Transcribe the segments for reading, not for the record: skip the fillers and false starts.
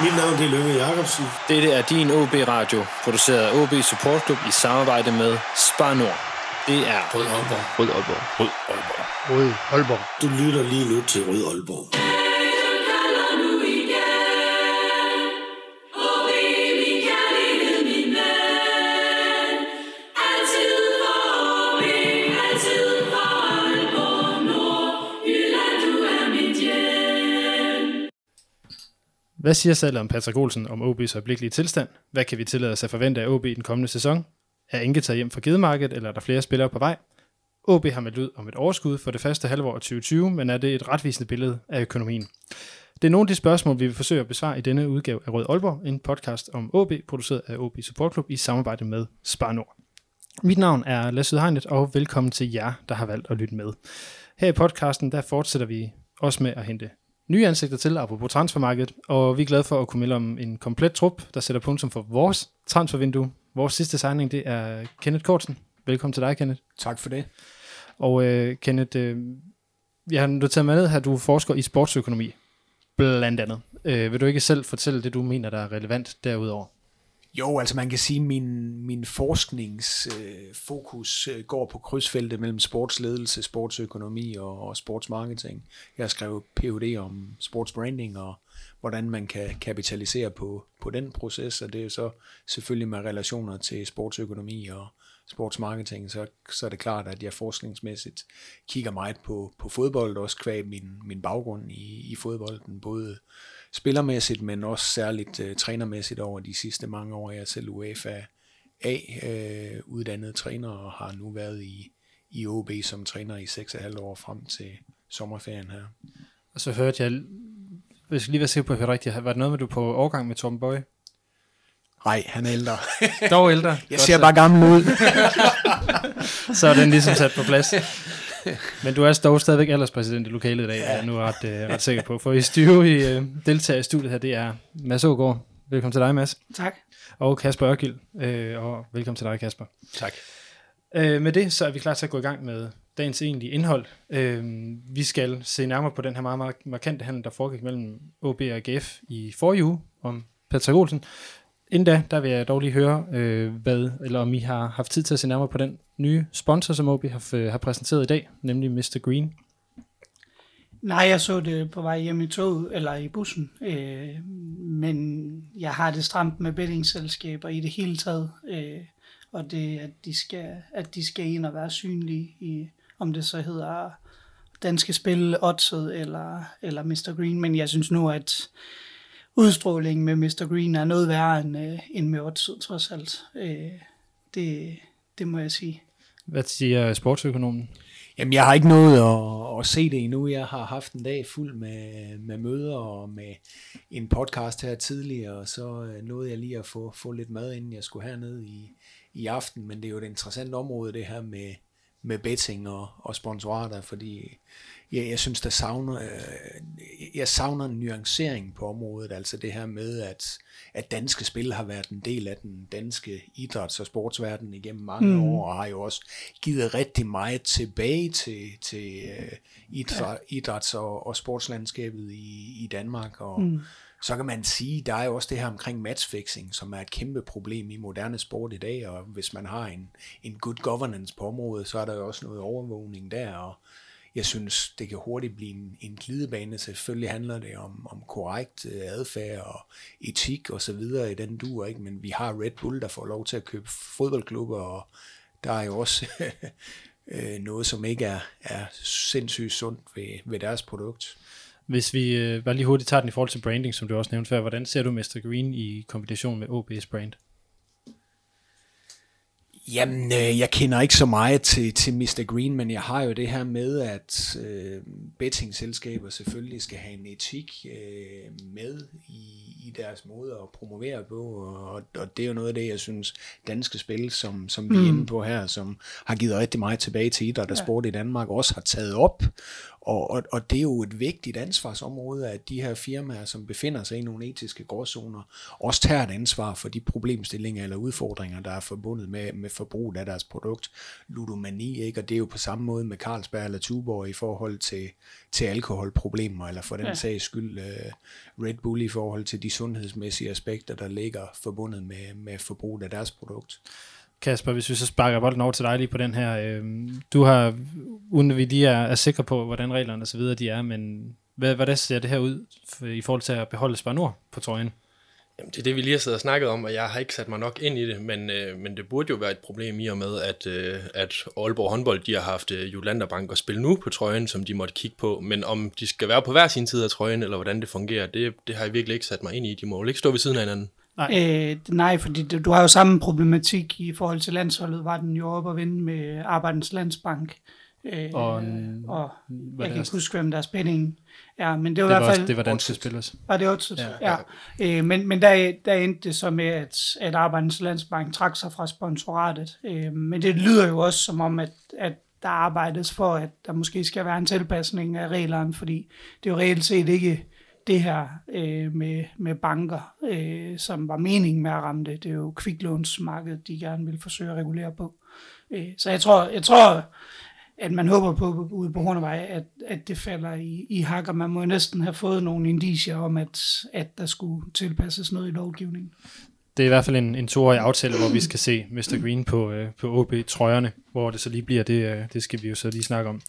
Mit navn er Lønge Jacobsen. Dette er din AB-Radio, produceret af AB Support Club i samarbejde med Spar Nord. Det er Rød Aalborg. Rød Aalborg. Rød Aalborg. Rød Aalborg. Du lytter lige nu til Rød Aalborg. Hvad siger salget om Patrick Olsen om OB's øjeblikkelige tilstand? Hvad kan vi tillade os at forvente af OB i den kommende sæson? Er Inge taget hjem fra gedemarkedet, eller er der flere spillere på vej? OB har meldt ud om et overskud for det første halvår af 2020, men er det et retvisende billede af økonomien? Det er nogle af de spørgsmål, vi vil forsøge at besvare i denne udgave af Rød Aalborg, en podcast om OB, produceret af OB Support Club i samarbejde med Spar Nord. Mit navn er Lasse Hegnet, og velkommen til jer, der har valgt at lytte med. Her i podcasten, der fortsætter vi også med at hente nye ansigter til apropos transfermarkedet, og vi er glade for at kunne melde om en komplet trup, der sætter punktum for vores transfervindue. Vores sidste signing, det er Kenneth Kortsen. Velkommen til dig, Kenneth. Tak for det. Og Kenneth, jeg har noteret mig ned her, du forsker i sportsøkonomi, blandt andet. Vil du ikke selv fortælle det, du mener, der er relevant derudover? Jo, altså man kan sige, at min forskningsfokus går på krydsfeltet mellem sportsledelse, sportsøkonomi og sportsmarketing. Jeg skrev Ph.D. om sportsbranding og hvordan man kan kapitalisere på den proces, og det er så selvfølgelig med relationer til sportsøkonomi og sportsmarketing, så er det klart, at jeg forskningsmæssigt kigger meget på fodbold, også kvad min baggrund i fodbolden, både spillermæssigt, men også særligt trænermæssigt over de sidste mange år. Jeg er selv UEFA uddannet træner og har nu været i OB som træner i 6,5 år frem til sommerferien her. Og så hørte jeg, hvis jeg lige var sikker på at høre rigtigt, var det noget med, du på overgang med Torben Bøje? Nej, han er ældre. Dog ældre. Jeg ser bare gammel ud. Så er den ligesom sat på plads. Men du er dog stadigvæk alderspræsident i lokalet i dag, er jeg nu ret sikker på. For deltager i studiet her, det er Mads Aagergaard. Velkommen til dig, Mads. Tak. Og Kasper Ørgil. Og velkommen til dig, Kasper. Tak. Med det, så er vi klar til at gå i gang med dagens egentlige indhold. Vi skal se nærmere på den her meget, meget markante handel, der foregik mellem OB og AGF i forrige uge om Patrick Olsen. Inden da, der vil jeg dog lige høre, om I har haft tid til at se nærmere på den nye sponsor, som OB har præsenteret i dag, nemlig Mr. Green. Nej, jeg så det på vej hjem i toget, eller i bussen, men jeg har det stramt med bettingselskaber i det hele taget, og det, at de skal ind og være synlige i, om det så hedder Danske Spil, Oddset eller Mr. Green, men jeg synes nu, at udstrålingen med Mr. Green er noget værre end med Oddset, trods alt. Det må jeg sige. Hvad siger sportsøkonomen? Jamen, jeg har ikke nået at se det endnu. Jeg har haft en dag fuld med møder og med en podcast her tidligere, og så nåede jeg lige at få lidt mad, inden jeg skulle hernede i aften. Men det er jo et interessant område, det her med betting og sponsorater, fordi jeg synes, der savner en nuancering på området, altså det her med, at danske spil har været en del af den danske idræts- og sportsverden igennem mange år, og har jo også givet rigtig meget tilbage til idræts- og sportslandskabet i Danmark, og så kan man sige, der er jo også det her omkring matchfixing, som er et kæmpe problem i moderne sport i dag, og hvis man har en good governance på området, så er der jo også noget overvågning der, og jeg synes, det kan hurtigt blive en glidebane. Selvfølgelig handler det om korrekt adfærd og etik og så videre i den duer, ikke? Men vi har Red Bull, der får lov til at købe fodboldklubber, og der er jo også noget, som ikke er sindssygt sundt ved deres produkt. Hvis vi bare lige hurtigt tager den i forhold til branding, som du også nævnte før, hvordan ser du Mr. Green i kombination med OB's brand? Jamen, jeg kender ikke så meget til Mr. Green, men jeg har jo det her med, at bettingselskaber selvfølgelig skal have en etik med i deres måde at promovere på, og det er jo noget af det, jeg synes, danske spil, som vi er inde på her, som har givet rigtig meget tilbage til idræt og sport i Danmark, også har taget op. Og det er jo et vigtigt ansvarsområde, at de her firmaer, som befinder sig i nogle etiske gråzoner, også tager et ansvar for de problemstillinger eller udfordringer, der er forbundet med forbruget af deres produkt. Ludomani, ikke? Og det er jo på samme måde med Carlsberg eller Tuborg i forhold til alkoholproblemer, eller for den sags skyld Red Bull i forhold til de sundhedsmæssige aspekter, der ligger forbundet med forbruget af deres produkt. Kasper, hvis vi så sparker bolden over til dig lige på den her. Du har, uden at vi lige er sikre på, hvordan reglerne og så videre de er, men hvordan ser det her ud i forhold til at beholde Spar Nord på trøjen? Jamen, det er det, vi lige har siddet og snakket om, og jeg har ikke sat mig nok ind i det, men det burde jo være et problem i og med, at Aalborg håndbold, de har haft Jyllanderbank at spille nu på trøjen, som de måtte kigge på, men om de skal være på hver sin side af trøjen, eller hvordan det fungerer, det har jeg virkelig ikke sat mig ind i. De må jo ikke stå ved siden af hinanden. Nej, fordi du har jo samme problematik i forhold til landsholdet, var den jo op at vinde med Arbejdernes Landsbank, og jeg kan ikke huske, hvem deres pænding er, men det var i hvert fald... Det var Danske Spil også. Var det 8? Ja. Men der endte det så med, at Arbejdernes Landsbank trak sig fra sponsoratet, men det lyder jo også som om, at der arbejdes for, at der måske skal være en tilpasning af reglerne, fordi det er jo reelt set ikke... Det her med banker, som var meningen med at ramme det, det er jo kviklånsmarkedet, de gerne vil forsøge at regulere på. Så jeg tror, at man håber på ude på Hornevej, at det falder i hak, og man må næsten have fået nogle indicier om, at der skulle tilpasses noget i lovgivningen. Det er i hvert fald en toårig aftale, hvor vi skal se Mr. Green på OB-trøjerne, hvor det så lige bliver, det skal vi jo så lige snakke om.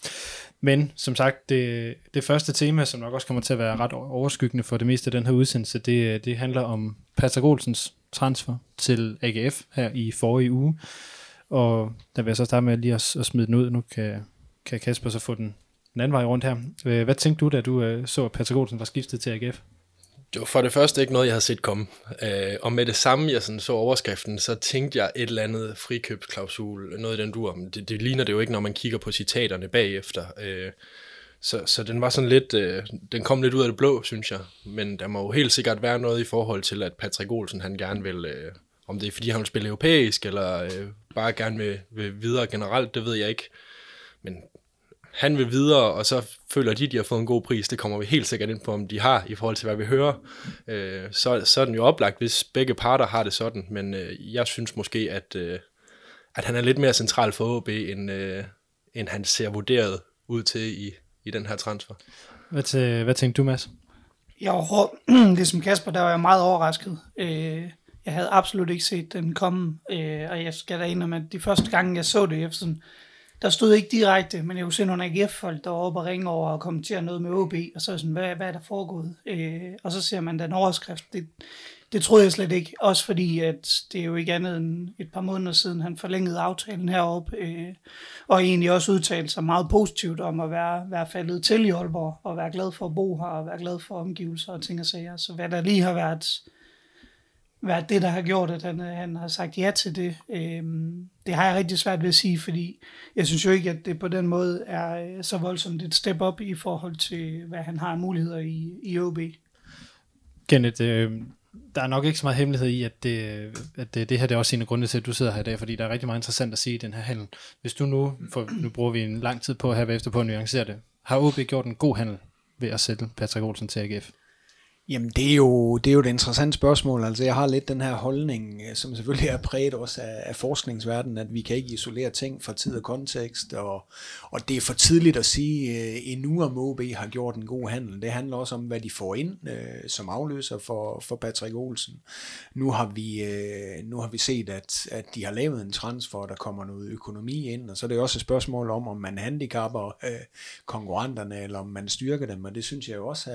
Men som sagt, det første tema, som nok også kommer til at være ret overskyggende for det meste af den her udsendelse, det handler om Patrick Olsens transfer til AGF her i forrige uge. Og der vil jeg så starte med lige at smide den ud. Nu kan Kasper så få den anden vej rundt her. Hvad tænkte du, da du så, at Patrick Olsen var skiftet til AGF? Det var for det første ikke noget, jeg havde set komme. Og med det samme, jeg sådan så overskriften, så tænkte jeg et eller andet frikøbsklausul, noget i den dur. Det ligner det jo ikke, når man kigger på citaterne bagefter. Så den var sådan lidt, den kom lidt ud af det blå, synes jeg. Men der må jo helt sikkert være noget i forhold til, at Patrick Olsen, han gerne vil, om det er fordi han vil spille europæisk, eller bare gerne vil videre generelt, det ved jeg ikke. Men... han vil videre, og så føler de har fået en god pris. Det kommer vi helt sikkert ind på, om de har, i forhold til, hvad vi hører. Så er den jo oplagt, hvis begge parter har det sådan. Men jeg synes måske, at han er lidt mere central for OB, end han ser vurderet ud til i den her transfer. Hvad tænkte du, Mads? Ligesom Kasper, der var jeg meget overrasket. Jeg havde absolut ikke set den komme. Og jeg skal da indrømme, at de første gange, jeg så det, der stod ikke direkte, men jeg kunne se nogle AGF-folk, der var oppe og ringe over og kommentere noget med OB, og så sådan, hvad er der foregået? Og så ser man den overskrift. Det troede jeg slet ikke, også fordi at det er jo ikke andet end et par måneder siden, han forlængede aftalen heroppe, og egentlig også udtalte sig meget positivt om at være faldet til i Aalborg, og være glad for at bo her, og være glad for omgivelser og ting og sager. Så hvad der lige har været det, der har gjort, at han har sagt ja til det. Det har jeg rigtig svært ved at sige, fordi jeg synes jo ikke, at det på den måde er så voldsomt et step up i forhold til, hvad han har muligheder i OB. Kenneth, der er nok ikke så meget hemmelighed i, at det her det er også en af grundene til, at du sidder her i dag, fordi der er rigtig meget interessant at sige i den her handel. Hvis du nu bruger vi en lang tid på at have efter på at nuancere det, har OB gjort en god handel ved at sælge Patrick Olsen til AGF? Jamen det er jo et interessant spørgsmål. Altså jeg har lidt den her holdning, som selvfølgelig er præget også af forskningsverdenen, at vi kan ikke isolere ting fra tid og kontekst, og det er for tidligt at sige endnu om OB har gjort en god handel. Det handler også om, hvad de får ind som afløser for Patrick Olsen. Nu har vi set, at de har lavet en transfer, der kommer noget økonomi ind, og så er det også et spørgsmål om man handicapper konkurrenterne, eller om man styrker dem, og det synes jeg jo også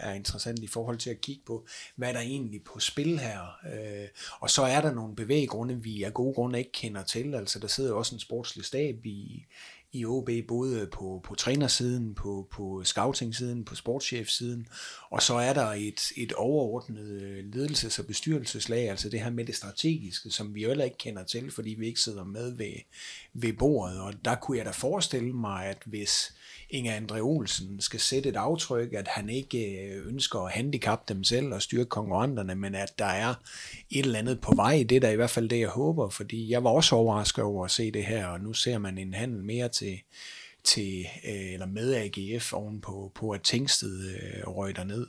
er interessant i forhold til at kigge på, hvad der egentlig på spil her. Og så er der nogle bevæggrunde, vi af gode grunde ikke kender til. Altså der sidder også en sportslig stab i OB, både på trænersiden, på scouting-siden, på sportschef-siden, og så er der et overordnet ledelses- og bestyrelseslag, altså det her med det strategiske, som vi jo heller ikke kender til, fordi vi ikke sidder med ved bordet, og der kunne jeg da forestille mig, at hvis Inger André Olsen skal sætte et aftryk, at han ikke ønsker at handicappe dem selv og styrke konkurrenterne, men at der er et eller andet på vej, det er da i hvert fald det, jeg håber, fordi jeg var også overrasket over at se det her, og nu ser man en handel mere til eller med AGF oven på at Tengstedt røg derned.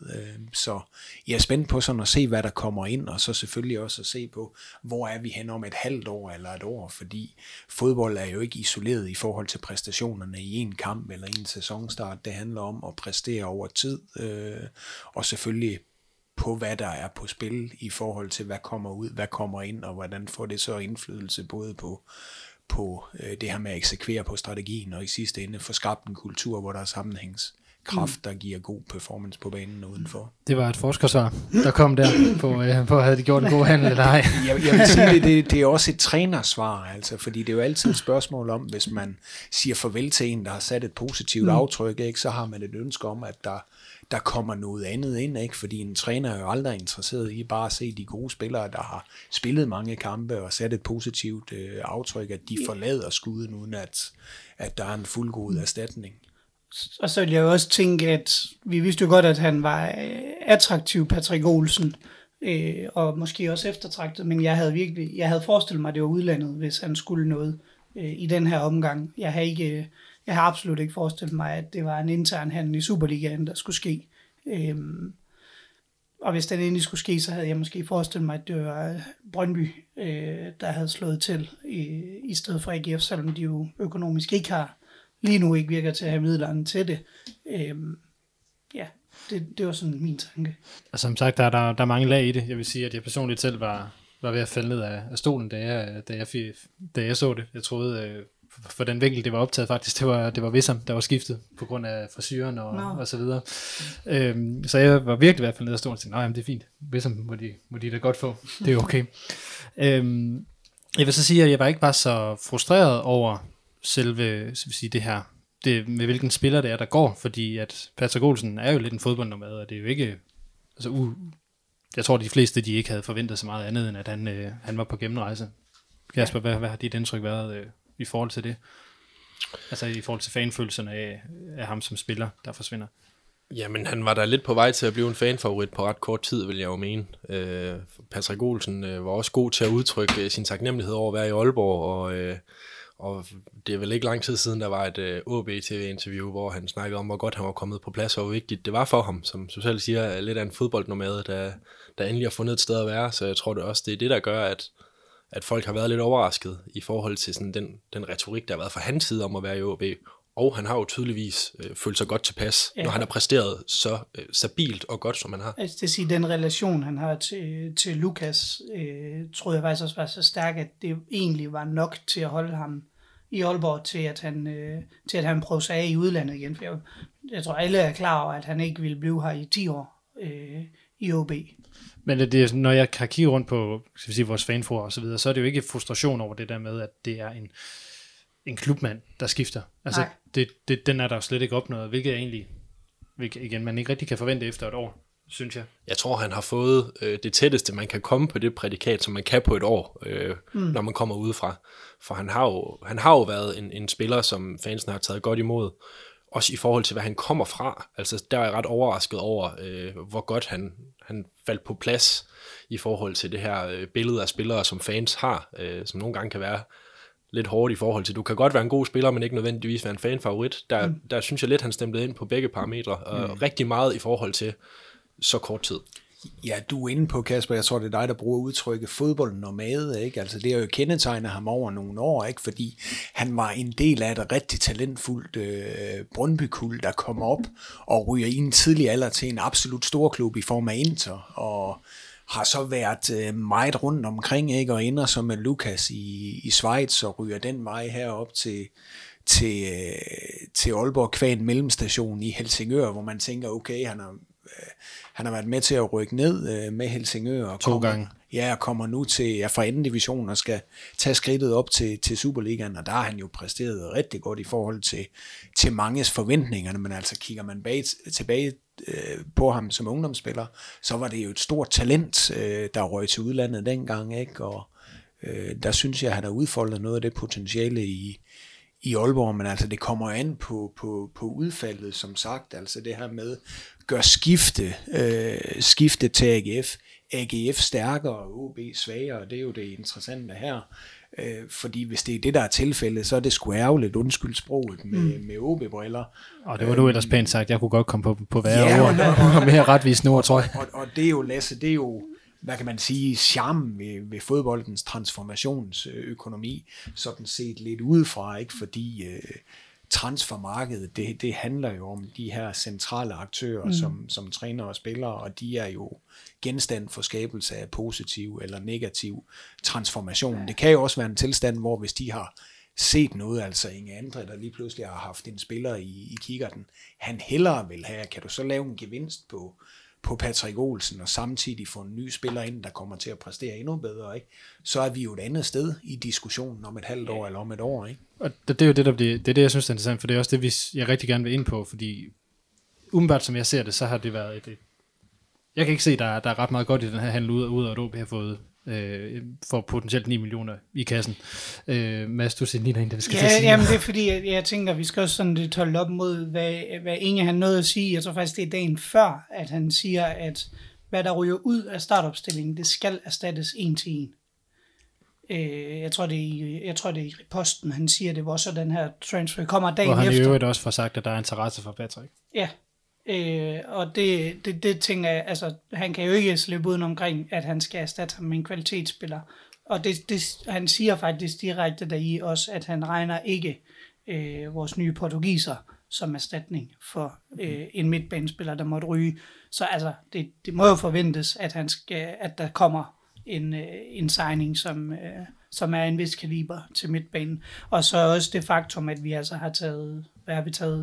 Så jeg er spændt på sådan at se, hvad der kommer ind, og så selvfølgelig også at se på, hvor er vi hen om et halvt år eller et år, fordi fodbold er jo ikke isoleret i forhold til præstationerne i en kamp eller en sæsonstart. Det handler om at præstere over tid, og selvfølgelig på hvad der er på spil i forhold til, hvad kommer ud, hvad kommer ind, og hvordan får det så indflydelse både på det her med at eksekvere på strategien, og i sidste ende få skabt en kultur, hvor der er sammenhængskraft, der giver god performance på banen og udenfor. Det var et forskersvar, der kom der på havde de gjort en god handel eller ej. Jeg vil sige, det er også et trænersvar, altså, fordi det er jo altid et spørgsmål om, hvis man siger farvel til en, der har sat et positivt aftryk, ikke, så har man et ønske om, at der kommer noget andet ind, ikke? Fordi en træner er jo aldrig interesseret i bare at se de gode spillere, der har spillet mange kampe og sat et positivt aftryk, at de forlader skuden, uden at der er en fuldgod erstatning. Og så vil jeg jo også tænke, at vi vidste jo godt, at han var attraktiv, Patrick Olsen, og måske også eftertragtet, men jeg havde forestillet mig, at det var udlandet, hvis han skulle noget i den her omgang. Jeg har absolut ikke forestillet mig, at det var en intern handel i Superligaen, der skulle ske. Og hvis den endelig skulle ske, så havde jeg måske forestillet mig, at det var Brøndby, der havde slået til i stedet for AGF, selvom de jo økonomisk ikke har lige nu ikke virker til at have midlerne til det. Det var sådan min tanke. Og som sagt, der er mange lag i det. Jeg vil sige, at jeg personligt selv var ved at falde ned af stolen, da jeg så det. Jeg troede... For den vinkel, det var optaget faktisk, det var Vissam, der var skiftet på grund af frisyren og så videre. Så jeg var virkelig i hvert fald nede og stod og tænkte, nej, det er fint. Vissam må de da godt få. Det er okay. Jeg vil så sige, at jeg var ikke bare så frustreret over selve, så vil sige, det her, det med hvilken spiller det er, der går, fordi at Patrick Olsen er jo lidt en fodboldnomad, og det er jo ikke... Altså, jeg tror, de fleste, de ikke havde forventet så meget andet, end at han var på gennemrejse. Kasper, hvad har dit indtryk været... i forhold til det? Altså i forhold til fanfølelserne af ham som spiller, der forsvinder? Jamen, han var da lidt på vej til at blive en fanfavorit på ret kort tid, vil jeg jo mene. Patrick Olsen var også god til at udtrykke sin taknemmelighed over at være i Aalborg, og det er vel ikke lang tid siden, der var et OB-tv-interview, hvor han snakkede om, hvor godt han var kommet på plads, og hvor vigtigt det var for ham, som du selv siger, lidt af en fodboldnomade, der endelig har fundet et sted at være, så jeg tror det også, det er det, der gør, at folk har været lidt overrasket i forhold til sådan den retorik, der har været fra hans side om at være i OB. Og han har jo tydeligvis følt sig godt tilpas, når han har præsteret så stabilt og godt, som han har. Altså, det vil sige, den relation, han har til Lukas, troede jeg faktisk også var så stærk, at det egentlig var nok til at holde ham i Aalborg, til at han prøvede sig af i udlandet igen. For jeg tror, alle er klar over, at han ikke ville blive her i 10 år i OB. Men det, når jeg kan kigge rundt på, skal vi sige, vores fanforer og så videre, så er det jo ikke frustration over det der med, at det er en klubmand, der skifter. Altså, den er der jo slet ikke opnået, hvilket igen, man ikke rigtig kan forvente efter et år, synes jeg. Jeg tror, han har fået det tætteste, man kan komme på det prædikat, som man kan på et år, når man kommer udefra. For han har jo været en spiller, som fansen har taget godt imod. Også i forhold til, hvad han kommer fra. Altså, der er jeg ret overrasket over, hvor godt han faldt på plads i forhold til det her billede af spillere, som fans har, som nogle gange kan være lidt hårdt i forhold til, du kan godt være en god spiller, men ikke nødvendigvis være en fanfavorit. Der synes jeg lidt, han stemplede ind på begge parametre, og rigtig meget i forhold til så kort tid. Ja, du er inde på, Kasper, jeg tror, det er dig, der bruger udtrykket fodboldnomade, ikke? Altså, det har jo kendetegnet ham over nogle år, ikke? Fordi han var en del af et rigtig talentfuldt Brøndby-kuld, der kom op og ryger i en tidlig alder til en absolut stor klub i form af Inter, og har så været meget rundt omkring, ikke? Og ender som med Lukas i Schweiz og ryger den vej herop til Aalborg kvæn mellemstation i Helsingør, hvor man tænker, okay, han har været med til at rykke ned med Helsingør og kommer nu til fra anden division og skal tage skridtet op til Superligaen, og der har han jo præsteret rigtig godt i forhold til manges forventninger, men altså kigger man tilbage på ham som ungdomsspiller, så var det jo et stort talent, der røg til udlandet dengang, ikke? Og der synes jeg, at han har udfoldet noget af det potentiale i Aalborg, men altså det kommer an på udfaldet, som sagt, altså det her med gør skifte til AGF stærkere og OB svagere, det er jo det interessante her, Fordi hvis det er det, der er tilfældet, så er det sgu ærgerligt, undskyld sproget, med OB-briller. Og det var du ellers pænt sagt, jeg kunne godt komme på værre ord, og mere retvisende ord, tror jeg. Og det er jo, Lasse, det er jo, hvad kan man sige, charmen ved fodboldens transformationsøkonomi, sådan set lidt udefra, ikke? Fordi transfermarkedet, det handler jo om de her centrale aktører, som træner og spillere, og de er jo genstand for skabelse af positiv eller negativ transformation. Ja. Det kan jo også være en tilstand, hvor hvis de har set noget, altså Inger André, der lige pludselig har haft en spiller i kikkerten, han hellere vil have, kan du så lave en gevinst på Patrick Olsen, og samtidig få en ny spiller ind, der kommer til at præstere endnu bedre, ikke? Så er vi jo et andet sted i diskussionen om et halvt år eller om et år. Ikke? Og det er jo det, der bliver, det er det, jeg synes er interessant, for det er også det, jeg rigtig gerne vil ind på, fordi umiddelbart som jeg ser det, så har det været et... Jeg kan ikke se, der er ret meget godt i den her handel, ud af at OB har fået for potentielt 9 millioner i kassen. Mads, du siger lige derinde, det skal til at sige. Jamen det er fordi, jeg tænker, vi skal også sådan lidt holde op mod, hvad Inge han nåede at sige. Jeg tror faktisk, det er dagen før, at han siger, at hvad der ryger ud af startopstillingen, det skal erstattes 1-1. Jeg tror, det er i Posten, han siger det, hvor så den her transfer kommer dagen efter. Hvor han i øvrigt også får sagt, at der er interesse for Patrick. Ja. Og det tænker jeg, altså han kan jo ikke slippe uden omkring, at han skal erstatte ham med en kvalitetsspiller, og han siger faktisk direkte deri også, at han regner ikke vores nye portugiser som erstatning for en midtbanespiller, der måtte ryge, så altså det må jo forventes, at at der kommer en signing, som er en vis kaliber til midtbanen, og så også det faktum, at vi altså har taget,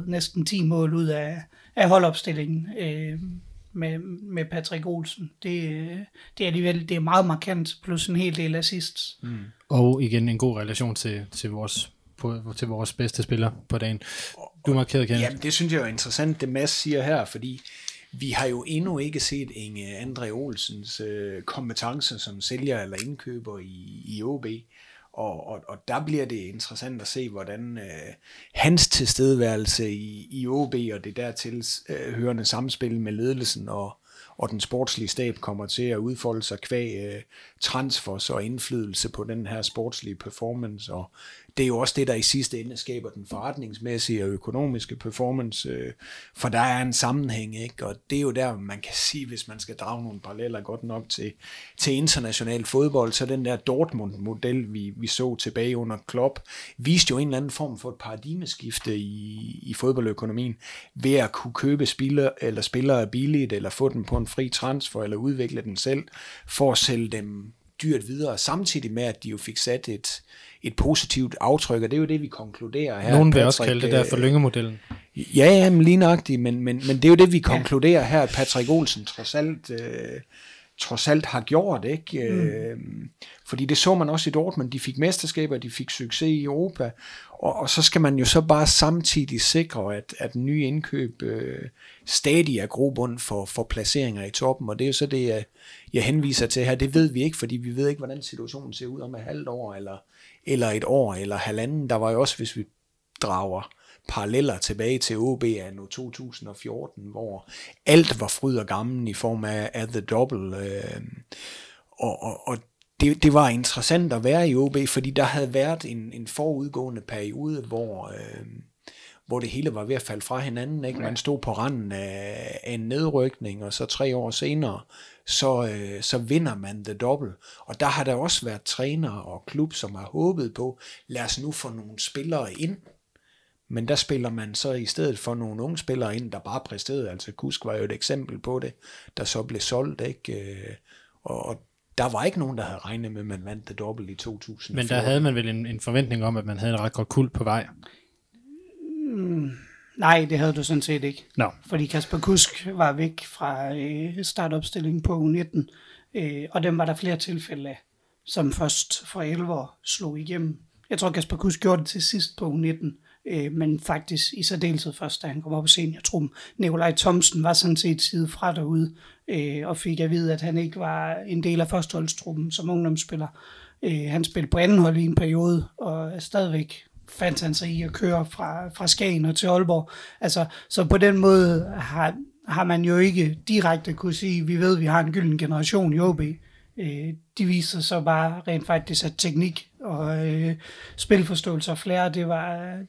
næsten 10 mål ud af holdopstillingen med Patrick Olsen. Det er alligevel, det er meget markant, plus en hel del assists. Mm. Og igen en god relation til vores bedste spiller på dagen. Du markerede, Kenneth. Jamen det synes jeg er interessant, det Mads siger her, fordi vi har jo endnu ikke set Inge André Olsens kompetencer som sælger eller indkøber i OB. Og der bliver det interessant at se, hvordan hans tilstedeværelse i OB og det dertil hørende samspil med ledelsen og den sportslige stab kommer til at udfolde sig kvæg transfers og indflydelse på den her sportslige performance. Og det er jo også det, der i sidste ende skaber den forretningsmæssige og økonomiske performance, for der er en sammenhæng, ikke? Og det er jo der, man kan sige, hvis man skal drage nogle paralleller godt nok til international fodbold, så den der Dortmund-model, vi så tilbage under Klopp, viste jo en eller anden form for et paradigmeskifte i fodboldøkonomien, ved at kunne købe spillere billigt, eller få dem på en fri transfer, eller udvikle dem selv, for at sælge dem dyrt videre, samtidig med, at de jo fik sat et positivt aftryk, og det er jo det, vi konkluderer her. Nogen vil også kalde det der for lyngemodellen. Ja, men lige nøjagtigt, men det er jo det, vi konkluderer her, at Patrick Olsen trods alt har gjort, ikke? Fordi det så man også i Dortmund, de fik mesterskaber, de fik succes i Europa, og så skal man jo så bare samtidig sikre, at nye indkøb stadig er grobund for placeringer i toppen, og det er jo så det, jeg henviser til her. Det ved vi ikke, fordi vi ved ikke, hvordan situationen ser ud om et halvt år, eller et år, eller halvanden. Der var jo også, hvis vi drager paralleller tilbage til OB anno 2014, hvor alt var fryd og gammen i form af The Double, og det var interessant at være i OB, fordi der havde været en forudgående periode, hvor det hele var ved at falde fra hinanden, ikke? Man stod på randen af en nedrykning, og så 3 år senere, så vinder man The Double. Og der har der også været trænere og klub, som har håbet på, lad os nu få nogle spillere ind. Men der spiller man så i stedet for nogle unge spillere ind, der bare præsterede. Altså Kusk var jo et eksempel på det, der så blev solgt, ikke? Og der var ikke nogen, der havde regnet med, at man vandt The Double i 2004. Men der havde man vel en forventning om, at man havde en ret godt kuld på vej? Nej, det havde du sådan set ikke. No. Fordi Kasper Kusk var væk fra startopstillingen på U19, og dem var der flere tilfælde af, som først for 11 år slog igennem. Jeg tror, Kasper Kusk gjorde det til sidst på U19, men faktisk i særdeleshed først, da han kom op på scenen. Jeg tror, Nicolai Thomsen var sådan set side fra derude, og fik at vide, at han ikke var en del af førsteholdstruppen som ungdomsspiller. Han spillede på anden hold i en periode, og stadigvæk fandt han sig i at køre fra Skagen og til Aalborg. Altså, så på den måde har man jo ikke direkte kunne sige, vi ved, vi har en gylden generation i OB. De viste så bare rent faktisk, at teknik og spilforståelse og flere,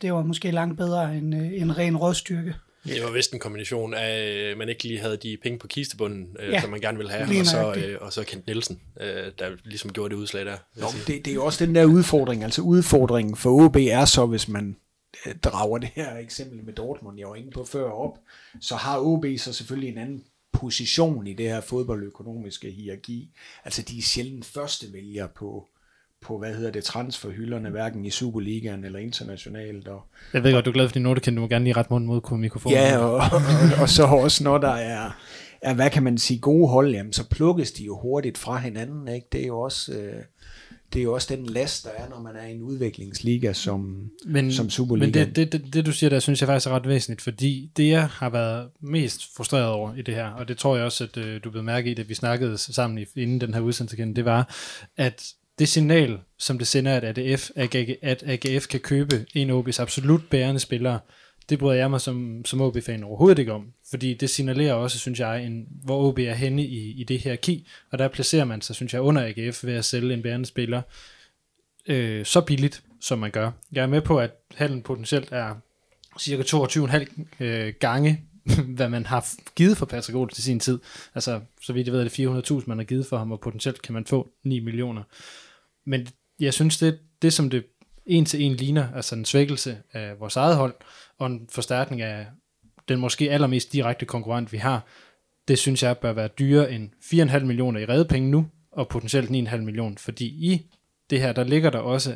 det var måske langt bedre end ren rådstyrke. Ja, det var vist en kombination af, at man ikke lige havde de penge på kistebunden, som man gerne ville have, og så Kenneth Nielsen, der ligesom gjorde det udslag der. Nå, det er jo også den der udfordring, altså udfordringen for OB er så, hvis man drager det her eksempel med Dortmund, jeg var inde på før op, så har OB så selvfølgelig en anden position i det her fodboldøkonomiske hierarki. Altså de er sjældent førstevælger på transferhylderne, hverken i Superligaen eller internationalt. Og, jeg ved godt, du er glad for din notekend, du må gerne lige rette munden mod mikrofonen. Ja, og så også når der er, hvad kan man sige, gode hold, jamen, så plukkes de jo hurtigt fra hinanden, ikke? Det er jo også... Det er jo også den last, der er, når man er i en udviklingsliga som Superliga. Men det du siger, der synes jeg faktisk er ret væsentligt, fordi det, jeg har været mest frustreret over i det her, og det tror jeg også, at du blev mærke i, da vi snakkede sammen inden den her udsendelse igen, det var, at det signal, som det sender, at AGF kan købe en OB's absolut bærende spillere, det bryder jeg mig som OB-fan overhovedet ikke om, fordi det signalerer også, synes jeg, hvor OB er henne i det her ki, og der placerer man sig, synes jeg, under AGF ved at sælge en bærende spiller så billigt, som man gør. Jeg er med på, at handlen potentielt er cirka 22,5 gange, hvad man har givet for Patrick Olsen til sin tid. Altså, så vidt jeg ved, er det 400.000, man har givet for ham, og potentielt kan man få 9 millioner. Men jeg synes, det som det en til en ligner, altså en svækkelse af vores eget hold, og en forstærkning af den måske allermest direkte konkurrent, vi har, det synes jeg bør være dyrere end 4,5 millioner i redepenge nu, og potentielt 9,5 millioner, fordi i det her, der ligger der også,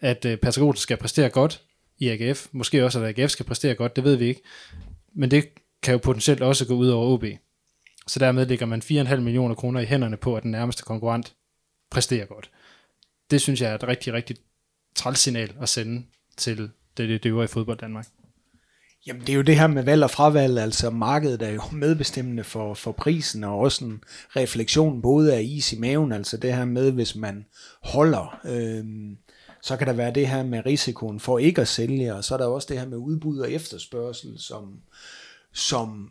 at Patrick Olsen skal præstere godt i AGF, måske også, at AGF skal præstere godt, det ved vi ikke, men det kan jo potentielt også gå ud over OB. Så dermed ligger man 4,5 millioner kroner i hænderne på, at den nærmeste konkurrent præsterer godt. Det synes jeg er et rigtig, rigtig trælsignal at sende til det øvrige fodbold Danmark. Jamen det er jo det her med valg og fravalg, altså markedet er jo medbestemmende for prisen, og også en refleksion både af is i maven, altså det her med, hvis man holder, så kan der være det her med risikoen for ikke at sælge, og så er der også det her med udbud og efterspørgsel, som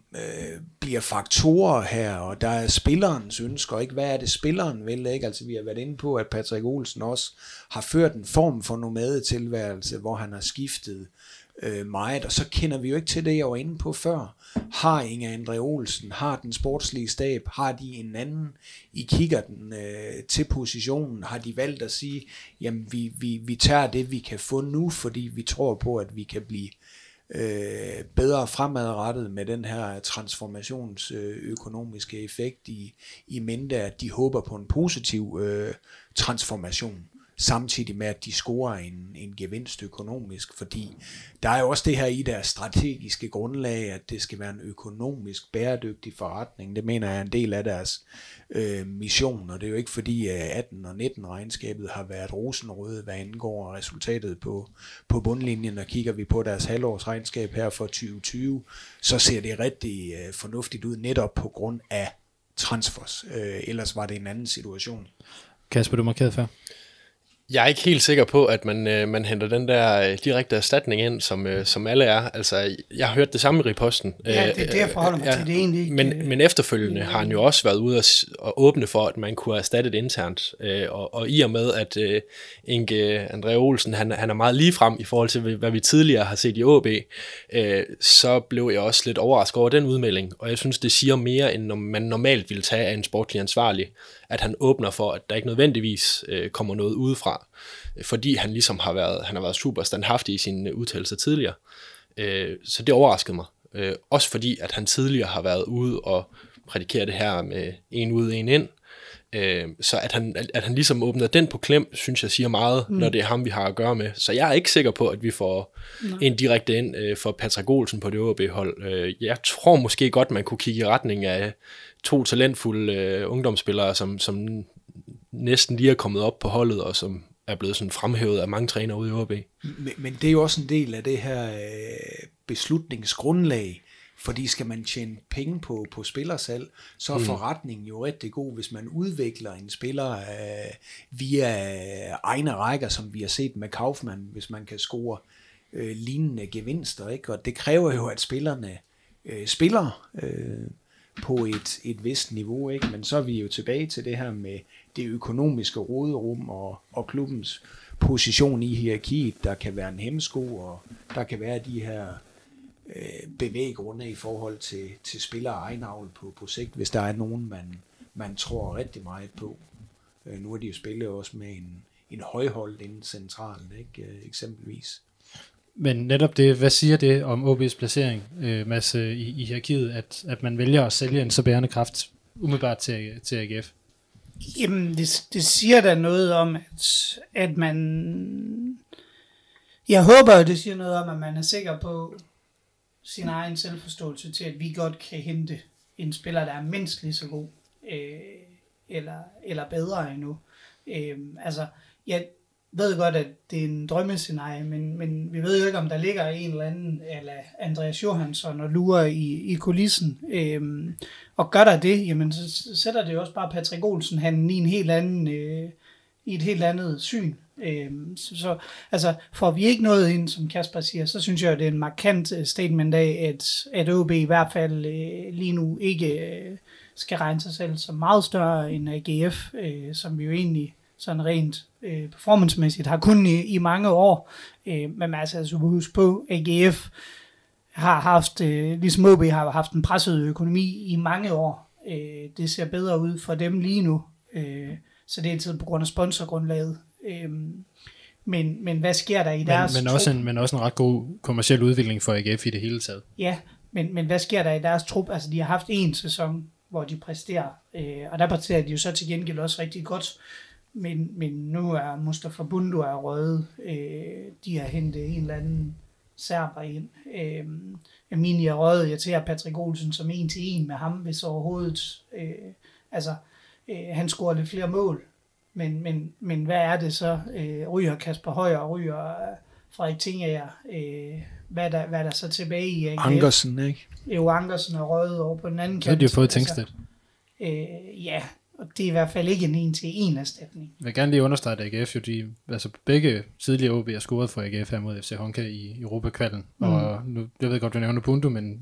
bliver faktorer her, og der er spillerens ønsker, ikke? Hvad er det, spilleren vil, ikke? Altså, vi har været inde på, at Patrick Olsen også har ført en form for nomadetilværelse, hvor han har skiftet meget, og så kender vi jo ikke til det, jeg var inde på før. Har Inger André Olsen, har den sportslige stab, har de en anden i kikkerten til positionen, har de valgt at sige, jamen, vi tager det, vi kan få nu, fordi vi tror på, at vi kan blive bedre fremadrettet med den her transformationsøkonomiske effekt i mente, at de håber på en positiv transformation, samtidig med, at de scorer en gevinst økonomisk, fordi der er jo også det her i deres strategiske grundlag, at det skal være en økonomisk bæredygtig forretning. Det mener jeg er en del af deres mission, og det er jo ikke fordi, at 18 og 19 regnskabet har været rosenrøde, hvad angår resultatet på bundlinjen, og kigger vi på deres halvårsregnskab her for 2020, så ser det rigtig fornuftigt ud, netop på grund af transfers. Ellers var det en anden situation. Kasper, du markerede før. Jeg er ikke helt sikker på, at man henter den der direkte erstatning ind, som alle er. Altså, jeg har hørt det samme i Riposten. Ja, det er derfor holder man til det egentlig ikke. Men efterfølgende har han jo også været ude og åbne for, at man kunne erstatte det internt. Og i og med, at Inge André Olsen, han er meget ligefrem i forhold til, hvad vi tidligere har set i AaB, så blev jeg også lidt overrasket over den udmelding. Og jeg synes, det siger mere, end når man normalt ville tage af en sportlig ansvarlig, at han åbner for, at der ikke nødvendigvis kommer noget udefra, fordi han ligesom har været super standhaftig i sine udtalelser tidligere. Så det overraskede mig. Også fordi, at han tidligere har været ude og prædikere det her med en ud, en ind. Så at han ligesom åbner den på klem, synes jeg siger meget, når det er ham, vi har at gøre med. Så jeg er ikke sikker på, at vi får en direkte ind for Patrick Olsen på det OB-hold. Jeg tror måske godt, man kunne kigge i retning af 2 talentfulde ungdomsspillere, som næsten lige er kommet op på holdet, og som er blevet sådan fremhævet af mange trænere ude i OB. Men det er jo også en del af det her beslutningsgrundlag, fordi skal man tjene penge på spillersalg, så er forretningen jo rigtig god, hvis man udvikler en spiller via egne rækker, som vi har set med Kaufmann, hvis man kan score lignende gevinster, ikke? Og det kræver jo, at spillerne spiller på et vist niveau, ikke? Men så er vi jo tilbage til det her med det økonomiske råderum og klubbens position i hierarkiet, der kan være en hæmsko, og der kan være de her bevæggrunde i forhold til spillere og egenavl på sigt, hvis der er nogen, man tror rigtig meget på. Nu har de jo spillet også med en højhold inden centralen, ikke? Eksempelvis. Men netop det, hvad siger det om OB's placering, Mads, i hierarkiet, at man vælger at sælge en så bærende kraft umiddelbart til AGF? Jamen, det siger da noget om, at man... Jeg håber jo, det siger noget om, at man er sikker på sin egen selvforståelse til, at vi godt kan hente en spiller, der er mindst lige så god, eller bedre endnu. Jeg ved godt, at det er en drømmescenarie, men vi ved jo ikke, om der ligger en eller anden, eller Andreas Johansson og lurer i kulissen. Og gør der det, jamen så sætter det jo også bare Patrick Olsen han i en helt anden, i et helt andet syn. Så får vi ikke noget ind, som Kasper siger, så synes jeg, det er en markant statement af, at OB i hvert fald lige nu ikke skal regne sig selv som meget større end AGF, som vi jo egentlig sådan rent performancemæssigt har kun i mange år. Men altså så husk på, AGF har haft, ligesom OB har haft en presset økonomi i mange år. Det ser bedre ud for dem lige nu. Så det er altid på grund af sponsorgrundlaget. Men hvad sker der i deres... Men også en ret god kommerciel udvikling for AGF i det hele taget. Ja, men hvad sker der i deres trup? Altså, de har haft en sæson, hvor de præsterer, og der præsterer de jo så til gengæld også rigtig godt. Men nu er Mustapha Bundu er røde. De har hentet en eller anden serber ind. Amini er røde. Jeg tager Patrick Olsen som 1-1 med ham, hvis overhovedet. Han scorer lidt flere mål. Men hvad er det så? Ryger Kasper Højer, ryger Frederik Tingager. Hvad er der så tilbage i AGF? Ankersen, ikke? Jo, Ankersen er røde over på den anden kant. Så har de jo fået Tengstedt. Ja, og det er i hvert fald ikke en 1-1 erstatning. Jeg vil gerne lige understrege, at AGF jo begge tidligere OB har scoret for AGF her mod FC Honka i Europa-kvalden. Mm. Og nu, jeg ved godt, du nævner Bundu, men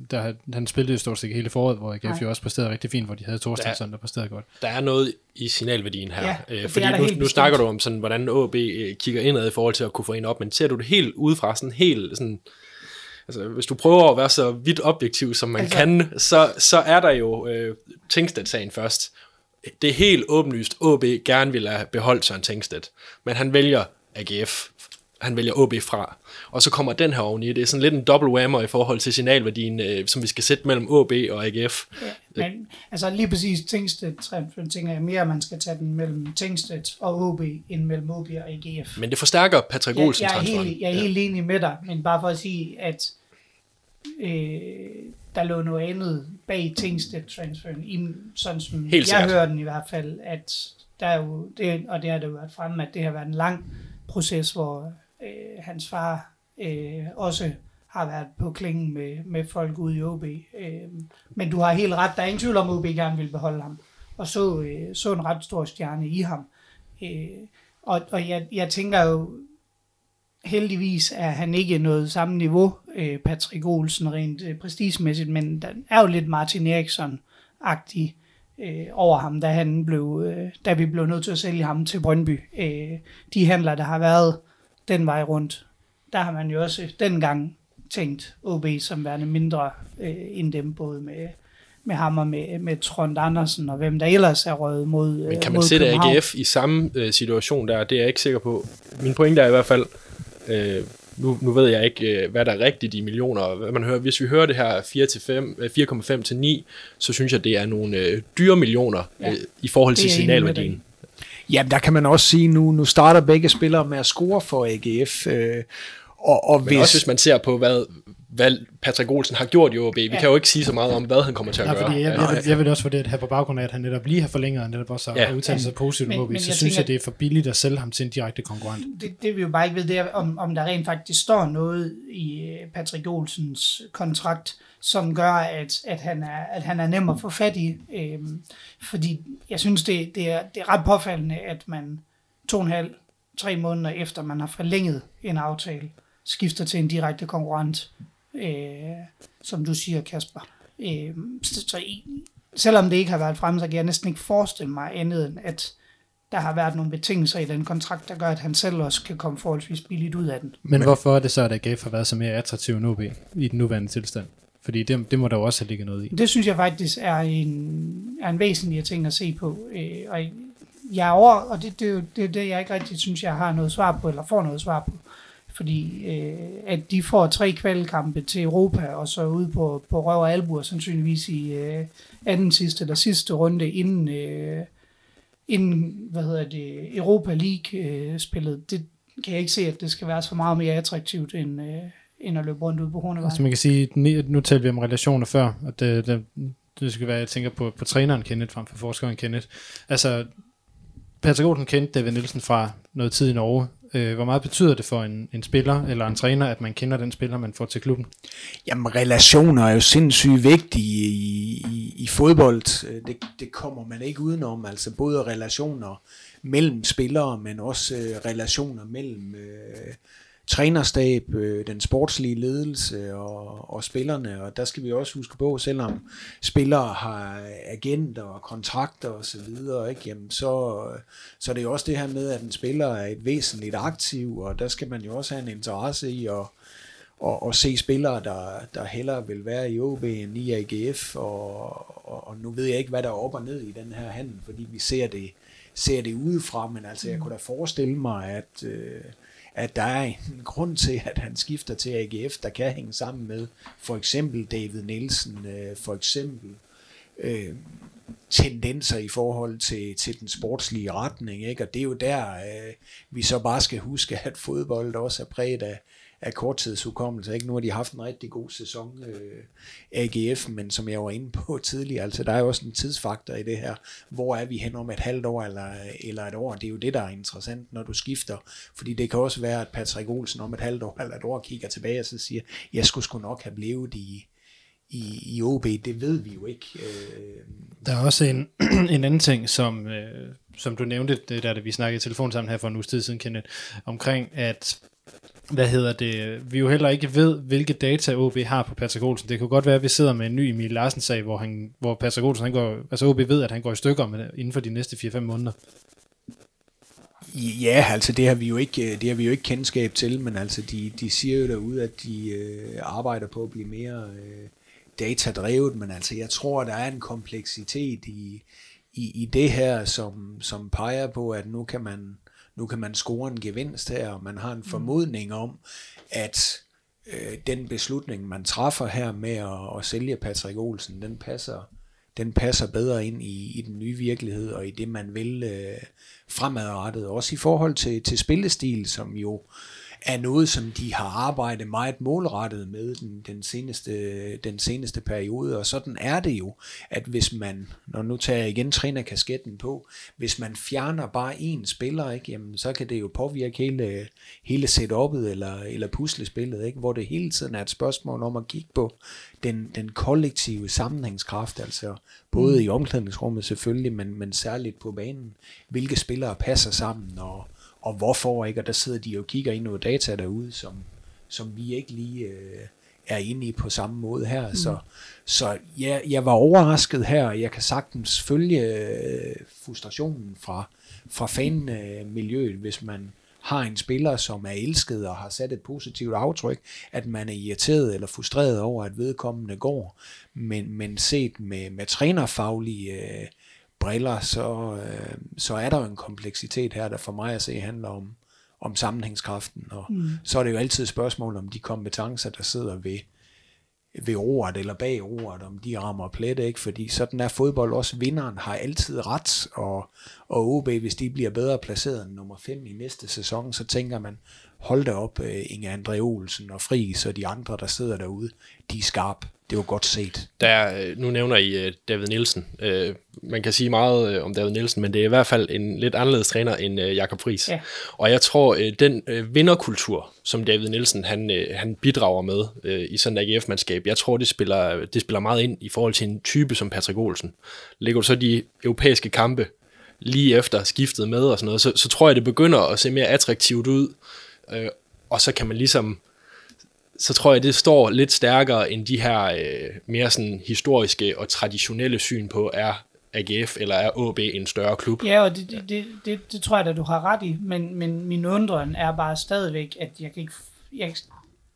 han spillede jo stort set hele foråret, hvor AGF jo også præsterede rigtig fint, hvor de havde Thorstensson, der præsterede godt. Der er noget i signalværdien her, ja, fordi nu snakker du om, sådan, hvordan OB kigger indad i forhold til at kunne få en op, men ser du det helt udefra, sådan helt sådan... Altså, hvis du prøver at være så vidt objektiv, som man kan, så er der jo Tengstedt-sagen først. Det er helt åbenlyst, OB gerne vil have beholdt Søren Tengstedt, men han vælger AGF, han vælger OB fra, og så kommer den her oveni. Det er sådan lidt en double whammer i forhold til signalværdien, som vi skal sætte mellem OB og AGF. Ja, men altså lige præcis Tengstedt, tænker jeg mere, at man skal tage den mellem Tengstedt og OB, end mellem OB og AGF. Men det forstærker Patrick Olsen transferen. Jeg er helt enig med dig, men bare for at sige, at der lå noget andet bag Tengstedt-transferen, sådan som jeg hører den i hvert fald, at der er jo det, og det har der jo været fremme, at det har været en lang proces, hvor hans far også har været på klingen med folk ude i OB. Men du har helt ret, der er ingen tvivl om, OB gerne ville beholde ham, og så en ret stor stjerne i ham. Og jeg tænker jo, heldigvis er han ikke noget samme niveau, Patrick Olsen, rent prestigemæssigt, men der er jo lidt Martin Eriksson-agtig over ham, da vi blev nødt til at sælge ham til Brøndby. De handler, der har været den vej rundt, der har man jo også dengang tænkt OB som værende mindre end dem, både med ham og med Trond Andersen, og hvem der ellers er røget mod København. Men kan man sætte AGF i samme situation der? Det er jeg ikke sikker på. Min pointe er i hvert fald, nu ved jeg ikke, hvad der er rigtigt i millioner. Man hører, hvis vi hører det her 4,5 til 9, så synes jeg, det er nogle dyre millioner i forhold til signalværdien. Jamen, der kan man også sige, nu starter begge spillere med at score for AGF. Også hvis man ser på, hvad Patrick Olsen har gjort i OB. Vi kan jo ikke sige så meget om, hvad han kommer til at gøre. Jeg vil også få det her på baggrund af, at han netop lige har forlænget, og netop også har udtalt sig positivt om OB, så jeg synes jeg, det er for billigt at sælge ham til en direkte konkurrent. Det vi jo bare ikke ved, det er, om der rent faktisk står noget i Patrick Olsens kontrakt, som gør, at han er nem at få fat i. Fordi jeg synes, det er ret påfaldende, at man 2,5-3 måneder efter, man har forlænget en aftale, skifter til en direkte konkurrent, som du siger, Kasper. Så selvom det ikke har været fremme, så kan jeg næsten ikke forestille mig andet end, at der har været nogle betingelser i den kontrakt, der gør, at han selv også kan komme forholdsvis billigt ud af den. Men hvorfor er det så, at AGF har været så mere attraktiv end OB i den nuværende tilstand? Fordi det må der jo også have ligget noget i. Det synes jeg faktisk er en væsentlig ting at se på. Og jeg er over, og det er det, jeg ikke rigtig synes, jeg har noget svar på, eller får noget svar på. Fordi at de får 3 kvalkampe til Europa, og så ude på Røv og Aalborg, sandsynligvis i anden sidste eller sidste runde, inden Europa League-spillet, det kan jeg ikke se, at det skal være så meget mere attraktivt, end at løbe rundt ude på Hornevejen. Altså man kan sige, nu talte vi om relationer før, og det skal være, jeg tænker på træneren Kenneth frem for forskeren Kenneth. Altså, Patrick Olsen kendte David Nielsen fra noget tid i Norge. Hvor meget betyder det for en spiller eller en træner, at man kender den spiller, man får til klubben? Jamen, relationer er jo sindssygt vigtige i fodbold. Det kommer man ikke udenom. Altså både relationer mellem spillere, men også relationer mellem trænerstab, den sportslige ledelse og spillerne. Og der skal vi også huske på, selvom spillere har agenter og kontrakter osv., ikke? Jamen så er det jo også det her med, at en spiller er et væsentligt aktiv, og der skal man jo også have en interesse i at se spillere, der hellere vil være i OB end i AGF. Og nu ved jeg ikke, hvad der er op og ned i den her handel, fordi vi ser det udefra, men altså jeg kunne da forestille mig, at der er en grund til, at han skifter til AGF, der kan hænge sammen med for eksempel David Nielsen, for eksempel tendenser i forhold til den sportslige retning, ikke? Og det er jo der, vi så bare skal huske, at fodbold også er præget af korttidshukommelse, ikke? Nu har de haft en rigtig god sæson, AGF, men som jeg var inde på tidligere, altså der er jo også en tidsfaktor i det her. Hvor er vi hen om et halvt år eller et år? Det er jo det, der er interessant, når du skifter. Fordi det kan også være, at Patrick Olsen om et halvt år eller et år kigger tilbage og så siger, jeg skulle sgu nok have blevet i OB. Det ved vi jo ikke. Der er også en anden ting, som du nævnte, da vi snakkede i telefon sammen her for en uges tid siden, Kenneth, omkring at vi jo heller ikke ved, hvilke data OB har på Patrick Olsen. Det kunne godt være, at vi sidder med en ny Emil Larsen-sag, hvor Patrick Olsen, OB ved, at han går i stykker inden for de næste 4-5 måneder. Ja, altså det har vi jo ikke kendskab til, men altså de siger jo derude, at de arbejder på at blive mere datadrevet, men altså jeg tror, der er en kompleksitet i det her, som peger på, at nu kan man score en gevinst her, og man har en formodning om, at den beslutning, man træffer her med at sælge Patrick Olsen, den passer bedre ind i den nye virkelighed, og i det, man vil fremadrettet. Også i forhold til spillestil, som jo er noget, som de har arbejdet meget målrettet med den seneste periode, og sådan er det jo, at hvis man, når nu tager jeg igen trænerkasketten på, hvis man fjerner bare én spiller, ikke, jamen, så kan det jo påvirke hele setup'et eller puslespillet, ikke, hvor det hele tiden er et spørgsmål om at kigge på den kollektive sammenhængskraft, altså både i omklædningsrummet selvfølgelig, men særligt på banen, hvilke spillere passer sammen, og hvorfor ikke, og der sidder de jo og kigger ind i noget data derude, som vi ikke lige er inde i på samme måde her. Så jeg var overrasket her, og jeg kan sagtens følge frustrationen fra fanmiljøet, hvis man har en spiller, som er elsket og har sat et positivt aftryk, at man er irriteret eller frustreret over, at vedkommende går, men set med trænerfaglige briller, så er der jo en kompleksitet her, der for mig at se handler om sammenhængskraften, og så er det jo altid et spørgsmål om de kompetencer, der sidder ved roret eller bag roret, om de rammer plet, ikke? Fordi sådan er fodbold også, vinderen har altid ret, og OB, hvis de bliver bedre placeret end nummer 5 i næste sæson, så tænker man, hold da op, Inger André Olsen og Friis og de andre, der sidder derude, de er skarpe. Det var godt set. Nu nævner I David Nielsen. Man kan sige meget om David Nielsen, men det er i hvert fald en lidt anderledes træner end Jakob Friis. Ja. Og jeg tror, den vinderkultur, som David Nielsen han bidrager med i sådan et AGF-mandskab, jeg tror, det spiller meget ind i forhold til en type som Patrick Olsen. Lægger du så de europæiske kampe lige efter skiftet med og sådan noget, så tror jeg, det begynder at se mere attraktivt ud, og så kan man ligesom så tror jeg, det står lidt stærkere end de her mere sådan historiske og traditionelle syn på, er AGF eller er OB en større klub? Ja, og det tror jeg da, du har ret i, men min undren er bare stadigvæk, at jeg kan ikke...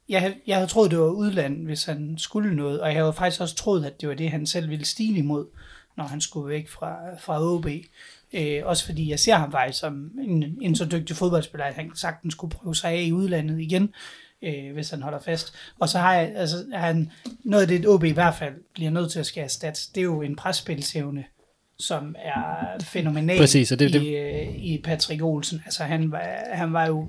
Jeg havde troet, det var udlandet, hvis han skulle noget, og jeg havde faktisk også troet, at det var det, han selv ville stile imod, når han skulle væk fra OB. Også fordi jeg ser ham faktisk som en så dygtig fodboldspiller, at han sagtens skulle prøve sig af i udlandet igen, hvis han holder fast. Og så har jeg, altså, han, noget af det, OB i hvert fald bliver nødt til at skære stats, det er jo en presspilsevne, som er fænomenal. Præcis, og det. I Patrick Olsen. Altså han var jo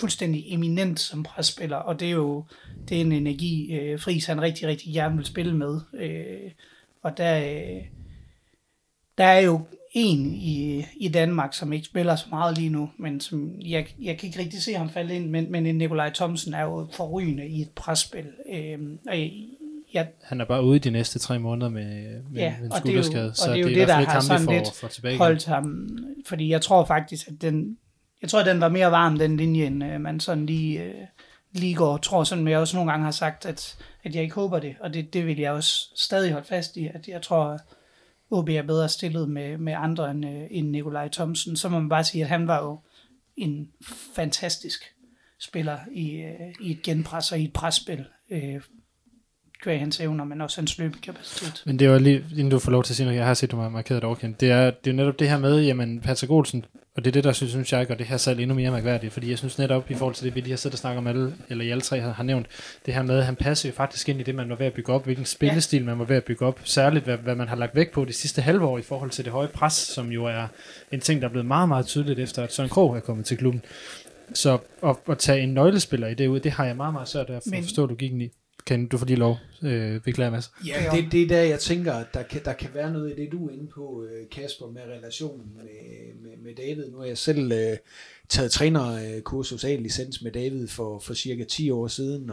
fuldstændig eminent som presspiller, og det er en energi, Friis han rigtig, rigtig gerne vil spille med. Og der er jo en i Danmark, som ikke spiller så meget lige nu, men som jeg kan ikke rigtig se ham falde ind, men Nicolai Thomsen er jo forrygende i et presspil. Han er bare ude de næste 3 måneder med en skulderskade, så det er jo det, der har sådan lidt holdt ham, fordi jeg tror faktisk, at den var mere varm, den linje, end man sådan lige går, tror sådan, men jeg også nogle gange har sagt, at jeg ikke håber det, og det vil jeg også stadig holde fast i, at jeg tror, OB er bedre stillet med andre end Nicolai Thomsen. Så må man bare sige, at han var jo en fantastisk spiller i et genpres og i et presspil, kvæg hans evner, men også hans løbekapacitet. Men det var lige, inden du får lov til at sige noget, jeg har set, du har markeret et overkendt, det er jo netop det her med, jamen Patrick Olsen, og det er det, der synes jeg gør det her salg endnu mere mærkværdigt, fordi jeg synes netop i forhold til det, vi lige har siddet og snakket om alle, eller i alle tre har nævnt, det her med, at han passer jo faktisk ind i det, man var ved at bygge op, hvilken spillestil man var ved at bygge op, særligt hvad man har lagt vægt på de sidste halve år i forhold til det høje pres, som jo er en ting, der er blevet meget, meget tydeligt efter, at Søren Krog er kommet til klubben. Så at tage en nøglespiller i det ud, det har jeg meget, meget svært ved at forstå logikken i. Kan du få lige lov? Beklager, Mads. Ja, det er der, jeg tænker, at der kan være noget i det, du er inde på, Kasper, med relationen med David. Nu har jeg selv taget trænerkursus af licens med David for cirka 10 år siden,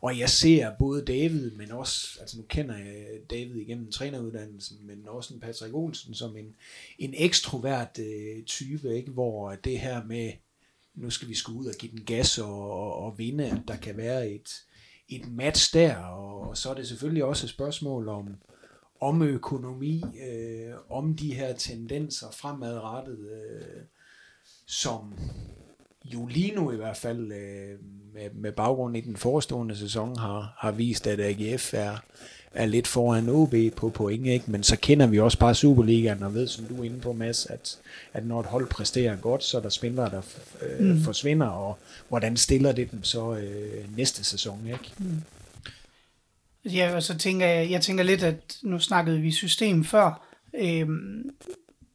og jeg ser både David, men også, altså nu kender jeg David igennem træneruddannelsen, men også en Patrick Olsen som en ekstrovert type, ikke? Hvor det her med, nu skal vi sgu ud og give den gas og vinde, at der kan være et match der, og så er det selvfølgelig også et spørgsmål om økonomi, om de her tendenser fremadrettet, som jo lige nu i hvert fald med baggrund i den forestående sæson har vist, at AGF er lidt foran OB på point, ikke? Men så kender vi også bare Superligaen og ved, som du er inde på, Mads, at når et hold præsterer godt, så er der spillere, der forsvinder, og hvordan stiller det dem så næste sæson, ikke? Mm. Ja, og så tænker jeg tænker lidt, at nu snakkede vi system før.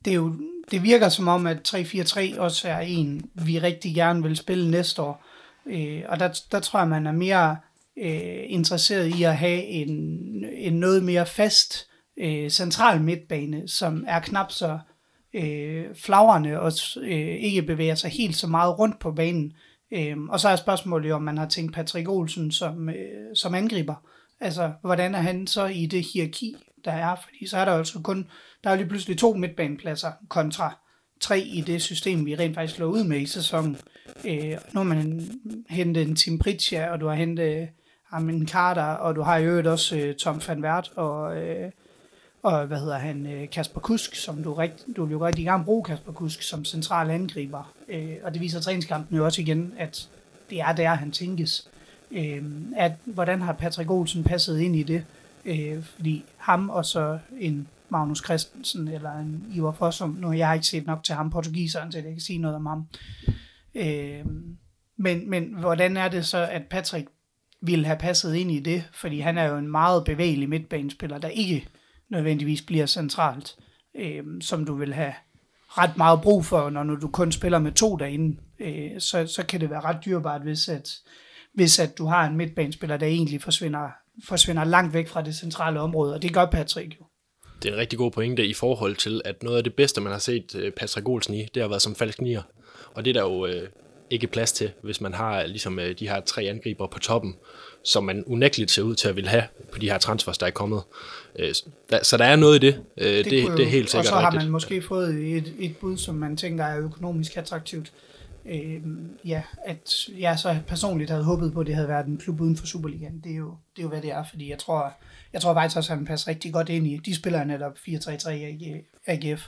Det virker som om, at 3-4-3 også er en, vi rigtig gerne vil spille næste år. Og der tror jeg, man er mere interesseret i at have en noget mere fast central midtbane, som er knap så flagrende og ikke bevæger sig helt så meget rundt på banen. Og så er spørgsmålet, om man har tænkt Patrick Olsen som angriber. Altså, hvordan er han så i det hierarki, der er? Fordi så er der altså der er lige pludselig 2 midtbanepladser kontra 3 i det system, vi rent faktisk lå ud med i sæsonen. Nu har man hentet en Tim Pritja, og du har hentet Armin Carter, og du har i øvrigt også Tom van Wert, og hvad hedder han, Kasper Kusk, som du vil jo rigtig gerne bruge Kasper Kusk som central angriber. Og det viser træningskampen jo også igen, at det er der, han tænkes. At hvordan har Patrick Olsen passet ind i det? Fordi ham og så en Magnus Christensen eller en Ivar Fossum, nu har jeg ikke set nok til ham, portugiseren, så jeg kan sige noget om ham. Men hvordan er det så, at Patrick ville have passet ind i det? Fordi han er jo en meget bevægelig midtbanespiller, der ikke nødvendigvis bliver centralt, som du vil have ret meget brug for, når du kun spiller med 2 derinde. Så kan det være ret dyrebart, hvis at du har en midtbanespiller, der egentlig forsvinder langt væk fra det centrale område, og det gør Patrick jo. Det er en rigtig god pointe i forhold til, at noget af det bedste, man har set Patrick Olsen i, det har været som falsk nier. Og det er der jo ikke plads til, hvis man har ligesom de her 3 angriber på toppen, som man unægteligt ser ud til at ville have på de her transfers, der er kommet. Så der er noget i det. Det er helt sikkert rigtigt. Og så har man måske fået et bud, som man tænker er økonomisk attraktivt. at jeg så personligt havde håbet på, at det havde været en klub uden for Superligaen. Det er jo hvad det er, fordi jeg tror faktisk også, at han passer rigtig godt ind i. De spiller netop 4-3-3 AGF,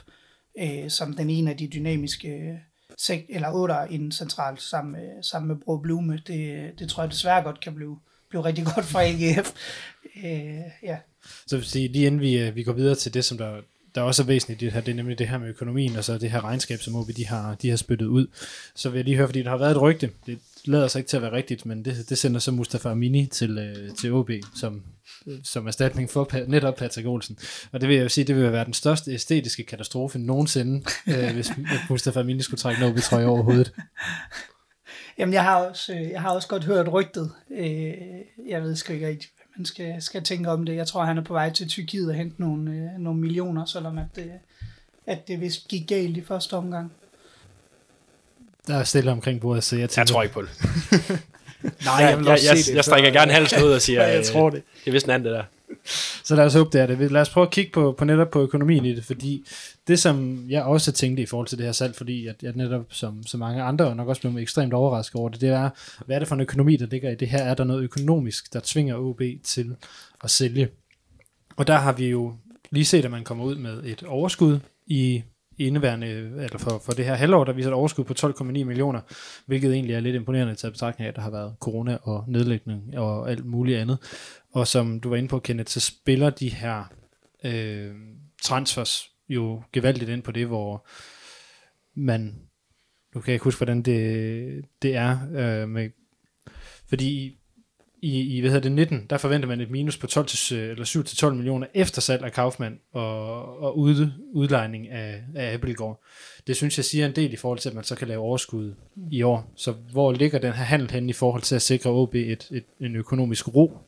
som den ene af de dynamiske eller 8'er inden centralt sammen med Bro Blume. Det tror jeg desværre godt kan blive rigtig godt for AGF. Ja. Så lige inden vi går videre til det, som der også er væsentligt i det her, det er nemlig det her med økonomien, og så det her regnskab, som OB de har spyttet ud. Så vil jeg lige høre, fordi der har været et rygte, det lader sig ikke til at være rigtigt, men det sender så Mustapha Amini til OB, som erstatning for netop Patrick Olsen. Og det vil jeg jo sige, det vil være den største æstetiske katastrofe nogensinde, hvis Mustapha Amini skulle trække en OB-trøje over hovedet. Jamen, jeg har også godt hørt rygtet. Jeg ved sgu ikke rigtig, hvad man skal tænke om det. Jeg tror, han er på vej til Tyrkiet og hente nogle millioner, selvom at det vist gik galt i første omgang. Der er stille omkring bordet, så jeg tænker... Jeg tror ikke på det. Nej, jeg strækker gerne halsen ud og siger, jeg tror det. Det er vist en anden, det der. Så lad os håbe, det er det. Lad os prøve at kigge på netop på økonomien i det, fordi det, som jeg også tænkte i forhold til det her salg, fordi jeg netop som så mange andre nok også blev ekstremt overrasket over det er, hvad er det for en økonomi, der ligger i det her? Er der noget økonomisk, der tvinger OB til at sælge? Og der har vi jo lige set, at man kommer ud med et overskud i indeværende, eller for det her halvår, der viser et overskud på 12,9 millioner, hvilket egentlig er lidt imponerende til at betragtning af, at der har været corona og nedlægning og alt muligt andet. Og som du var inde på, Kenneth, så spiller de her transfers jo gevaldigt ind på det, hvor man, nu kan jeg ikke huske, hvordan det er, med, fordi i hvad hedder det, 19, der forventer man et minus på 7-12 millioner efter salg af Kaufmann og udlejning af Abelgård. Det synes jeg siger en del i forhold til, at man så kan lave overskud i år. Så hvor ligger den her handel hen i forhold til at sikre OB en økonomisk ro?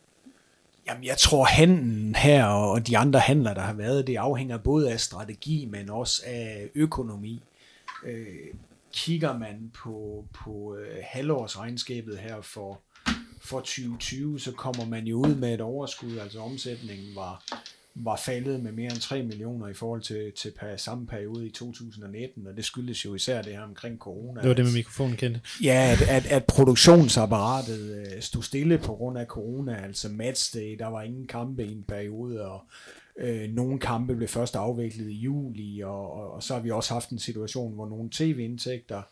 Jamen, jeg tror, handlen her og de andre handler, der har været, det afhænger både af strategi, men også af økonomi. Kigger man på halvårsregnskabet her for 2020, så kommer man jo ud med et overskud, altså omsætningen var faldet med mere end 3 millioner i forhold til samme periode i 2019, og det skyldes jo især det her omkring corona. Det var det med mikrofonen, Kenneth. Ja, at produktionsapparatet stod stille på grund af corona, altså matchday, der var ingen kampe i en periode, og nogle kampe blev først afviklet i juli, og så har vi også haft en situation, hvor nogle tv-indtægter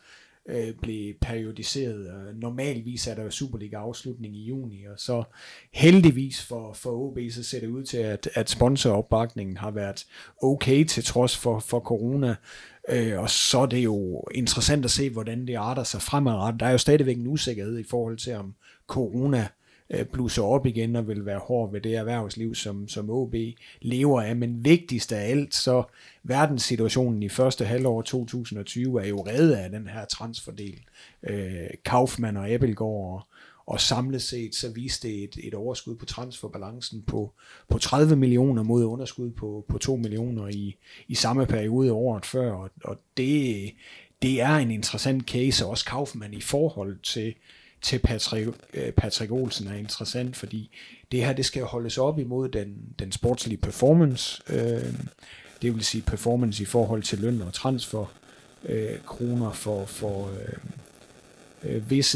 blev periodiseret. Normalvis er der jo Superliga-afslutning i juni, og så heldigvis for OB, så ser det ud til, at sponsoropbakningen har været okay til trods for corona, og så er det jo interessant at se, hvordan det arter sig fremadrettet. Der er jo stadigvæk en usikkerhed i forhold til, om corona blusser op igen og vil være hård ved det erhvervsliv, som OB lever af. Men vigtigst af alt, så verdenssituationen i første halvår 2020 er jo reddet af den her transferdel. Kaufmann og Abelgård, og samlet set, så viste det et overskud på transferbalancen på 30 millioner mod underskud på 2 millioner i samme periode året før. Og det er en interessant case, og også Kaufmann i forhold til Patrick Olsen er interessant, fordi det her, det skal holdes op imod den sportslige performance, det vil sige performance i forhold til løn og transfer kroner for hvis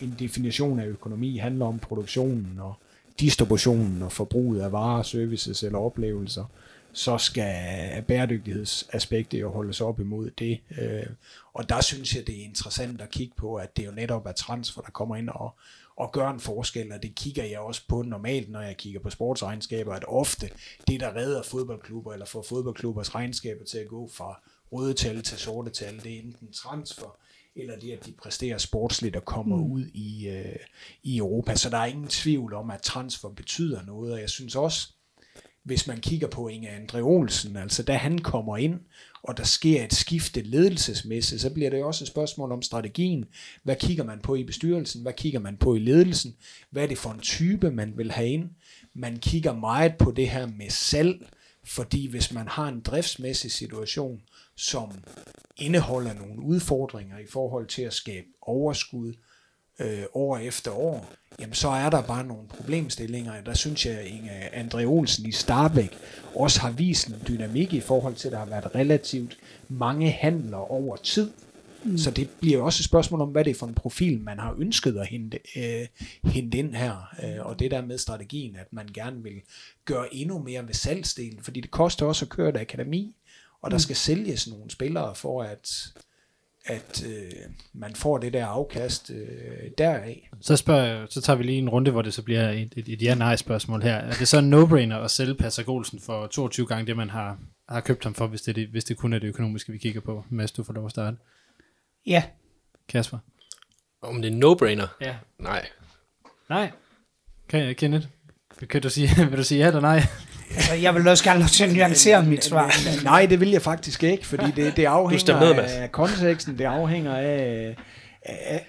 en definition af økonomi handler om produktionen og distributionen og forbruget af varer, services eller oplevelser, så skal bæredygtighedsaspektet jo holdes op imod det. Og der synes jeg, det er interessant at kigge på, at det jo netop er transfer, der kommer ind og gør en forskel, og det kigger jeg også på normalt, når jeg kigger på sportsregnskaber, at ofte det, der redder fodboldklubber, eller får fodboldklubbers regnskaber til at gå fra røde tal til sorte tal, det er enten transfer, eller det, at de præsterer sportsligt og kommer ud i Europa. Så der er ingen tvivl om, at transfer betyder noget, og jeg synes også, hvis man kigger på Inger André Olsen, altså da han kommer ind, og der sker et skifte ledelsesmæssigt, så bliver det jo også et spørgsmål om strategien. Hvad kigger man på i bestyrelsen? Hvad kigger man på i ledelsen? Hvad er det for en type, man vil have ind? Man kigger meget på det her med salg, fordi hvis man har en driftsmæssig situation, som indeholder nogle udfordringer i forhold til at skabe overskud år efter år, jamen så er der bare nogle problemstillinger. Der synes jeg, at Inger André Olsen i Starbæk også har vist en dynamik i forhold til, at der har været relativt mange handler over tid. Så det bliver jo også et spørgsmål om, hvad det er for en profil, man har ønsket at hente ind her. Og det der med strategien, at man gerne vil gøre endnu mere ved salgsdelen, fordi det koster også at køre et akademi, og der skal sælges nogle spillere for at man får det der afkast deraf. Så tager vi lige en runde, hvor det så bliver et ja-nej-spørgsmål her. Er det så en no-brainer at sælge Patrick Olsen for 22 gange det, man har købt ham for, hvis det kun er det økonomiske, vi kigger på? Mads, du får lov at starte. Ja. Kasper? Om det er en no-brainer? Ja. Nej. Kenneth? Vil du sige ja eller nej? Jeg vil også gerne til at nuancere mit svar. Nej, det vil jeg faktisk ikke, fordi det afhænger af konteksten, det afhænger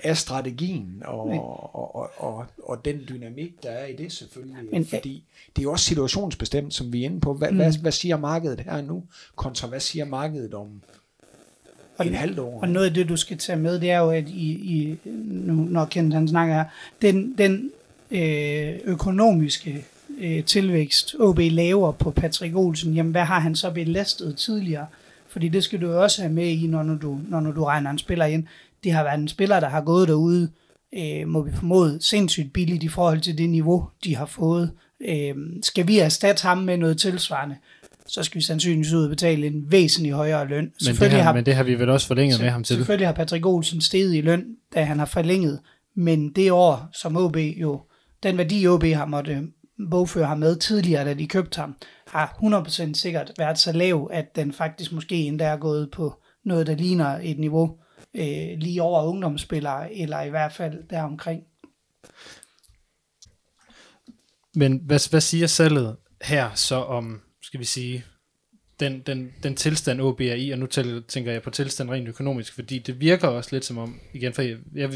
af strategien og den dynamik, der er i det selvfølgelig. Men, fordi det er jo også situationsbestemt, som vi er inde på. Hvad siger markedet her nu, kontra hvad siger markedet om et halvt år? Og noget af det, du skal tage med, det er jo, at I nu, når Kenneth han snakker her, den økonomiske tilvækst OB laver på Patrick Olsen, jamen hvad har han så belastet tidligere? Fordi det skal du også have med i, når du regner en spiller ind. Det har været en spiller, der har gået derude, må vi formode, sindssygt billigt i forhold til det niveau, de har fået. Skal vi erstatte ham med noget tilsvarende, så skal vi sandsynligvis ud og betale en væsentlig højere løn. Men det har vi vel også forlænget med ham til. Selvfølgelig har Patrick Olsen steget i løn, da han har forlænget, men det år, som OB jo, den værdi OB har måtte bogfører har med tidligere, da de købte ham, har 100% sikkert været så lav, at den faktisk måske endda er gået på noget, der ligner et niveau lige over ungdomsspillere, eller i hvert fald deromkring. Men hvad siger salget her så om, skal vi sige, den tilstand OB er i, og nu tænker jeg på tilstand rent økonomisk, fordi det virker også lidt som om, igen, for jeg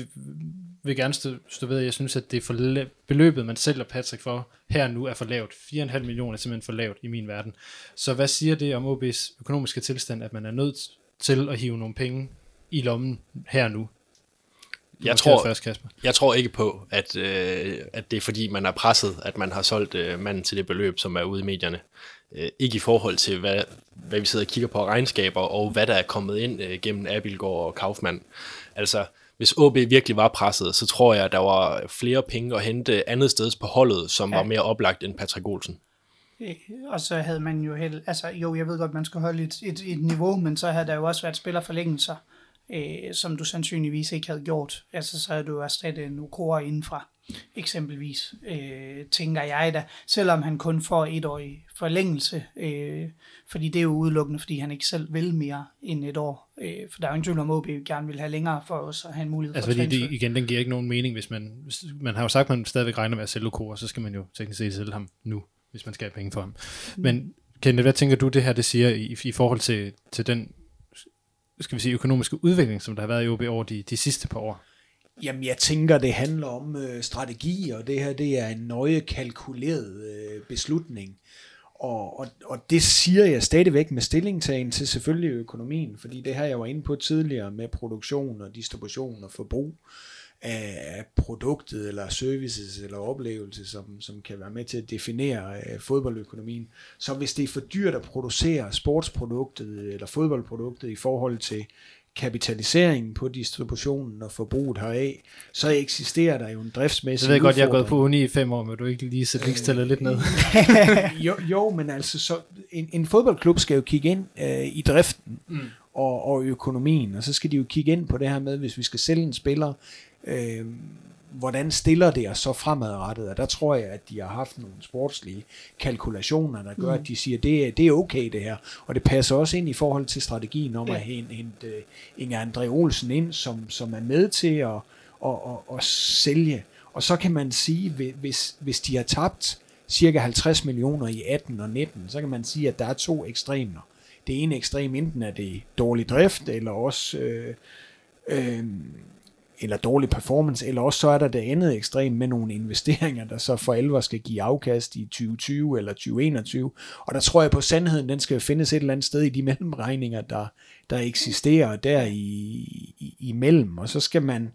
vil gerne stå ved, at jeg synes, at det er for beløbet, man sælger Patrick for, her nu er for lavt. 4,5 millioner er simpelthen for lavt i min verden. Så hvad siger det om OB's økonomiske tilstand, at man er nødt til at hive nogle penge i lommen her nu? Jeg tror ikke på, at det er fordi, man er presset, at man har solgt manden til det beløb, som er ude i medierne. Ikke i forhold til, hvad vi sidder og kigger på regnskaber, og hvad der er kommet ind gennem Abelgård og Kaufmann. Altså, hvis OB virkelig var presset, så tror jeg, at der var flere penge at hente andet steds på holdet, som var mere oplagt end Patrick Olsen. Og så havde man jo jeg ved godt, man skal holde et niveau, men så havde der jo også været spillerforlængelser, som du sandsynligvis ikke havde gjort. Altså, så havde du jo erstattet en ukroer indenfra, eksempelvis, tænker jeg da. Selvom han kun får et år i forlængelse, fordi det er jo udelukkende, fordi han ikke selv vil mere end et år. For der er jo ingen tvivl om, at OB gerne vil have længere for os at have en mulighed for transfer. Altså fordi den giver ikke nogen mening, hvis man har jo sagt, at man stadigvæk regner med at sælge Okora, så skal man jo teknisk set sælge ham nu, hvis man skal have penge for ham. Men Kenneth, hvad tænker du, det her det siger i forhold til den, skal vi sige, økonomiske udvikling, som der har været i OB over de sidste par år? Jamen, jeg tænker, det handler om strategi, og det her, det er en nøje kalkuleret beslutning. Og det siger jeg stadigvæk med stillingtagen til selvfølgelig økonomien, fordi det her, jeg var inde på tidligere med produktion og distribution og forbrug af produktet eller services eller oplevelse, som kan være med til at definere fodboldøkonomien. Så hvis det er for dyrt at producere sportsproduktet eller fodboldproduktet i forhold til kapitaliseringen på distributionen og forbruget heraf, så eksisterer der jo en driftsmæssig udfordring. Jeg ved godt, jeg har gået på uni i 5 år, men du ikke lige så ligestillet lidt ned. jo, men altså, så en fodboldklub skal jo kigge ind i driften og økonomien, og så skal de jo kigge ind på det her med, hvis vi skal sælge en spiller, hvordan stiller det os så fremadrettet? Og der tror jeg, at de har haft nogle sportslige kalkulationer, der gør, at de siger, at det er okay det her. Og det passer også ind i forhold til strategien om at hente Inger André Olsen ind, som er med til at sælge. Og så kan man sige, hvis de har tabt cirka 50 millioner i 18 og 19, så kan man sige, at der er 2 ekstremer. Det ene ekstrem, enten er det dårlig drift, eller også eller dårlig performance, eller også så er der det andet ekstrem med nogle investeringer, der så for alvor skal give afkast i 2020 eller 2021. Og der tror jeg på sandheden, den skal findes et eller andet sted i de mellemregninger, der eksisterer der imellem. Og så skal man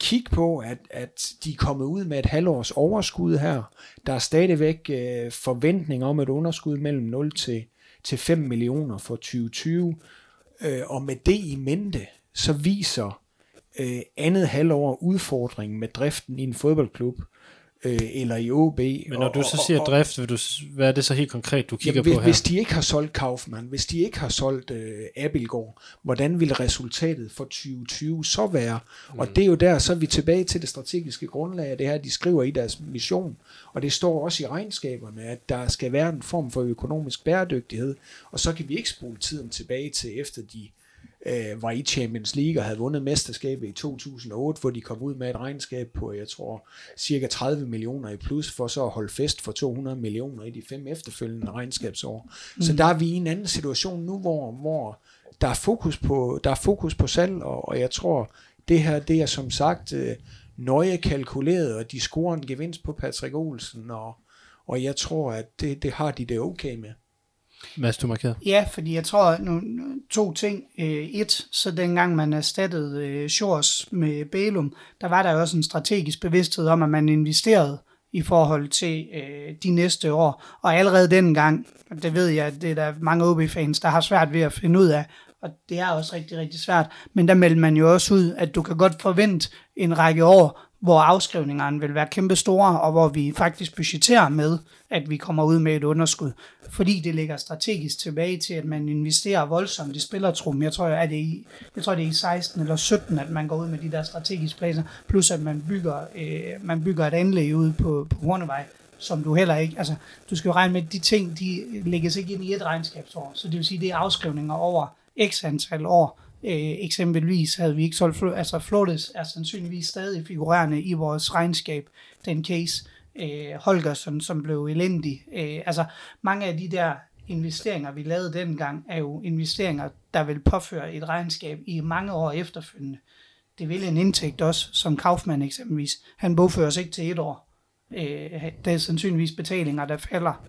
kigge på, at de er kommet ud med et halvårs overskud her. Der er stadigvæk forventning om et underskud mellem 0 til 5 millioner for 2020. Og med det i mente, så viser andet halvår udfordringen med driften i en fodboldklub, eller i OB. Men når du så siger drift, vil du, hvad er det så helt konkret, du kigger på her? Hvis de ikke har solgt Kaufmann, hvis de ikke har solgt Abelgård, hvordan ville resultatet for 2020 så være? Og det er jo der, så er vi tilbage til det strategiske grundlag af det her, de skriver i deres mission, og det står også i regnskaberne, at der skal være en form for økonomisk bæredygtighed, og så kan vi ikke spole tiden tilbage til efter de var i Champions League og havde vundet mesterskabet i 2008, hvor de kom ud med et regnskab på, jeg tror, cirka 30 millioner i plus, for så at holde fest for 200 millioner i de 5 efterfølgende regnskabsår. Så der er vi i en anden situation nu, hvor der er fokus på salg, og jeg tror, det her, det er som sagt nøje kalkuleret, og de scorer en gevinst på Patrick Olsen, og jeg tror, at det har de det okay med. Mads, du markerer? Ja, fordi jeg tror nu, to ting. Et, så dengang man erstattede Sjors med Bælum, der var der også en strategisk bevidsthed om, at man investerede i forhold til de næste år. Og allerede dengang, og det ved jeg, det er der mange OB-fans, der har svært ved at finde ud af, og det er også rigtig, rigtig svært, men der meldte man jo også ud, at du kan godt forvente en række år, hvor afskrivningerne vil være kæmpe store, og hvor vi faktisk budgeterer med, at vi kommer ud med et underskud. Fordi det ligger strategisk tilbage til, at man investerer voldsomt i spillertrum. Jeg tror, det er i 16 eller 17, at man går ud med de der strategiske pladser, plus at man bygger et anlæg ude på Hornevej, som du heller ikke... Altså, du skal jo regne med, at de ting, de lægges ikke ind i et regnskabsår. Så det vil sige, det er afskrivninger over x antal år. Eksempelvis havde vi ikke solgt Flores er sandsynligvis stadig figurerende i vores regnskab, den case Holgersen, som blev elendig. Mange af de der investeringer, vi lavede dengang, er jo investeringer, der vil påføre et regnskab i mange år efterfølgende. Det vil en indtægt også, som Kaufmann eksempelvis. Han bogføres ikke til et år. Der er sandsynligvis betalinger, der falder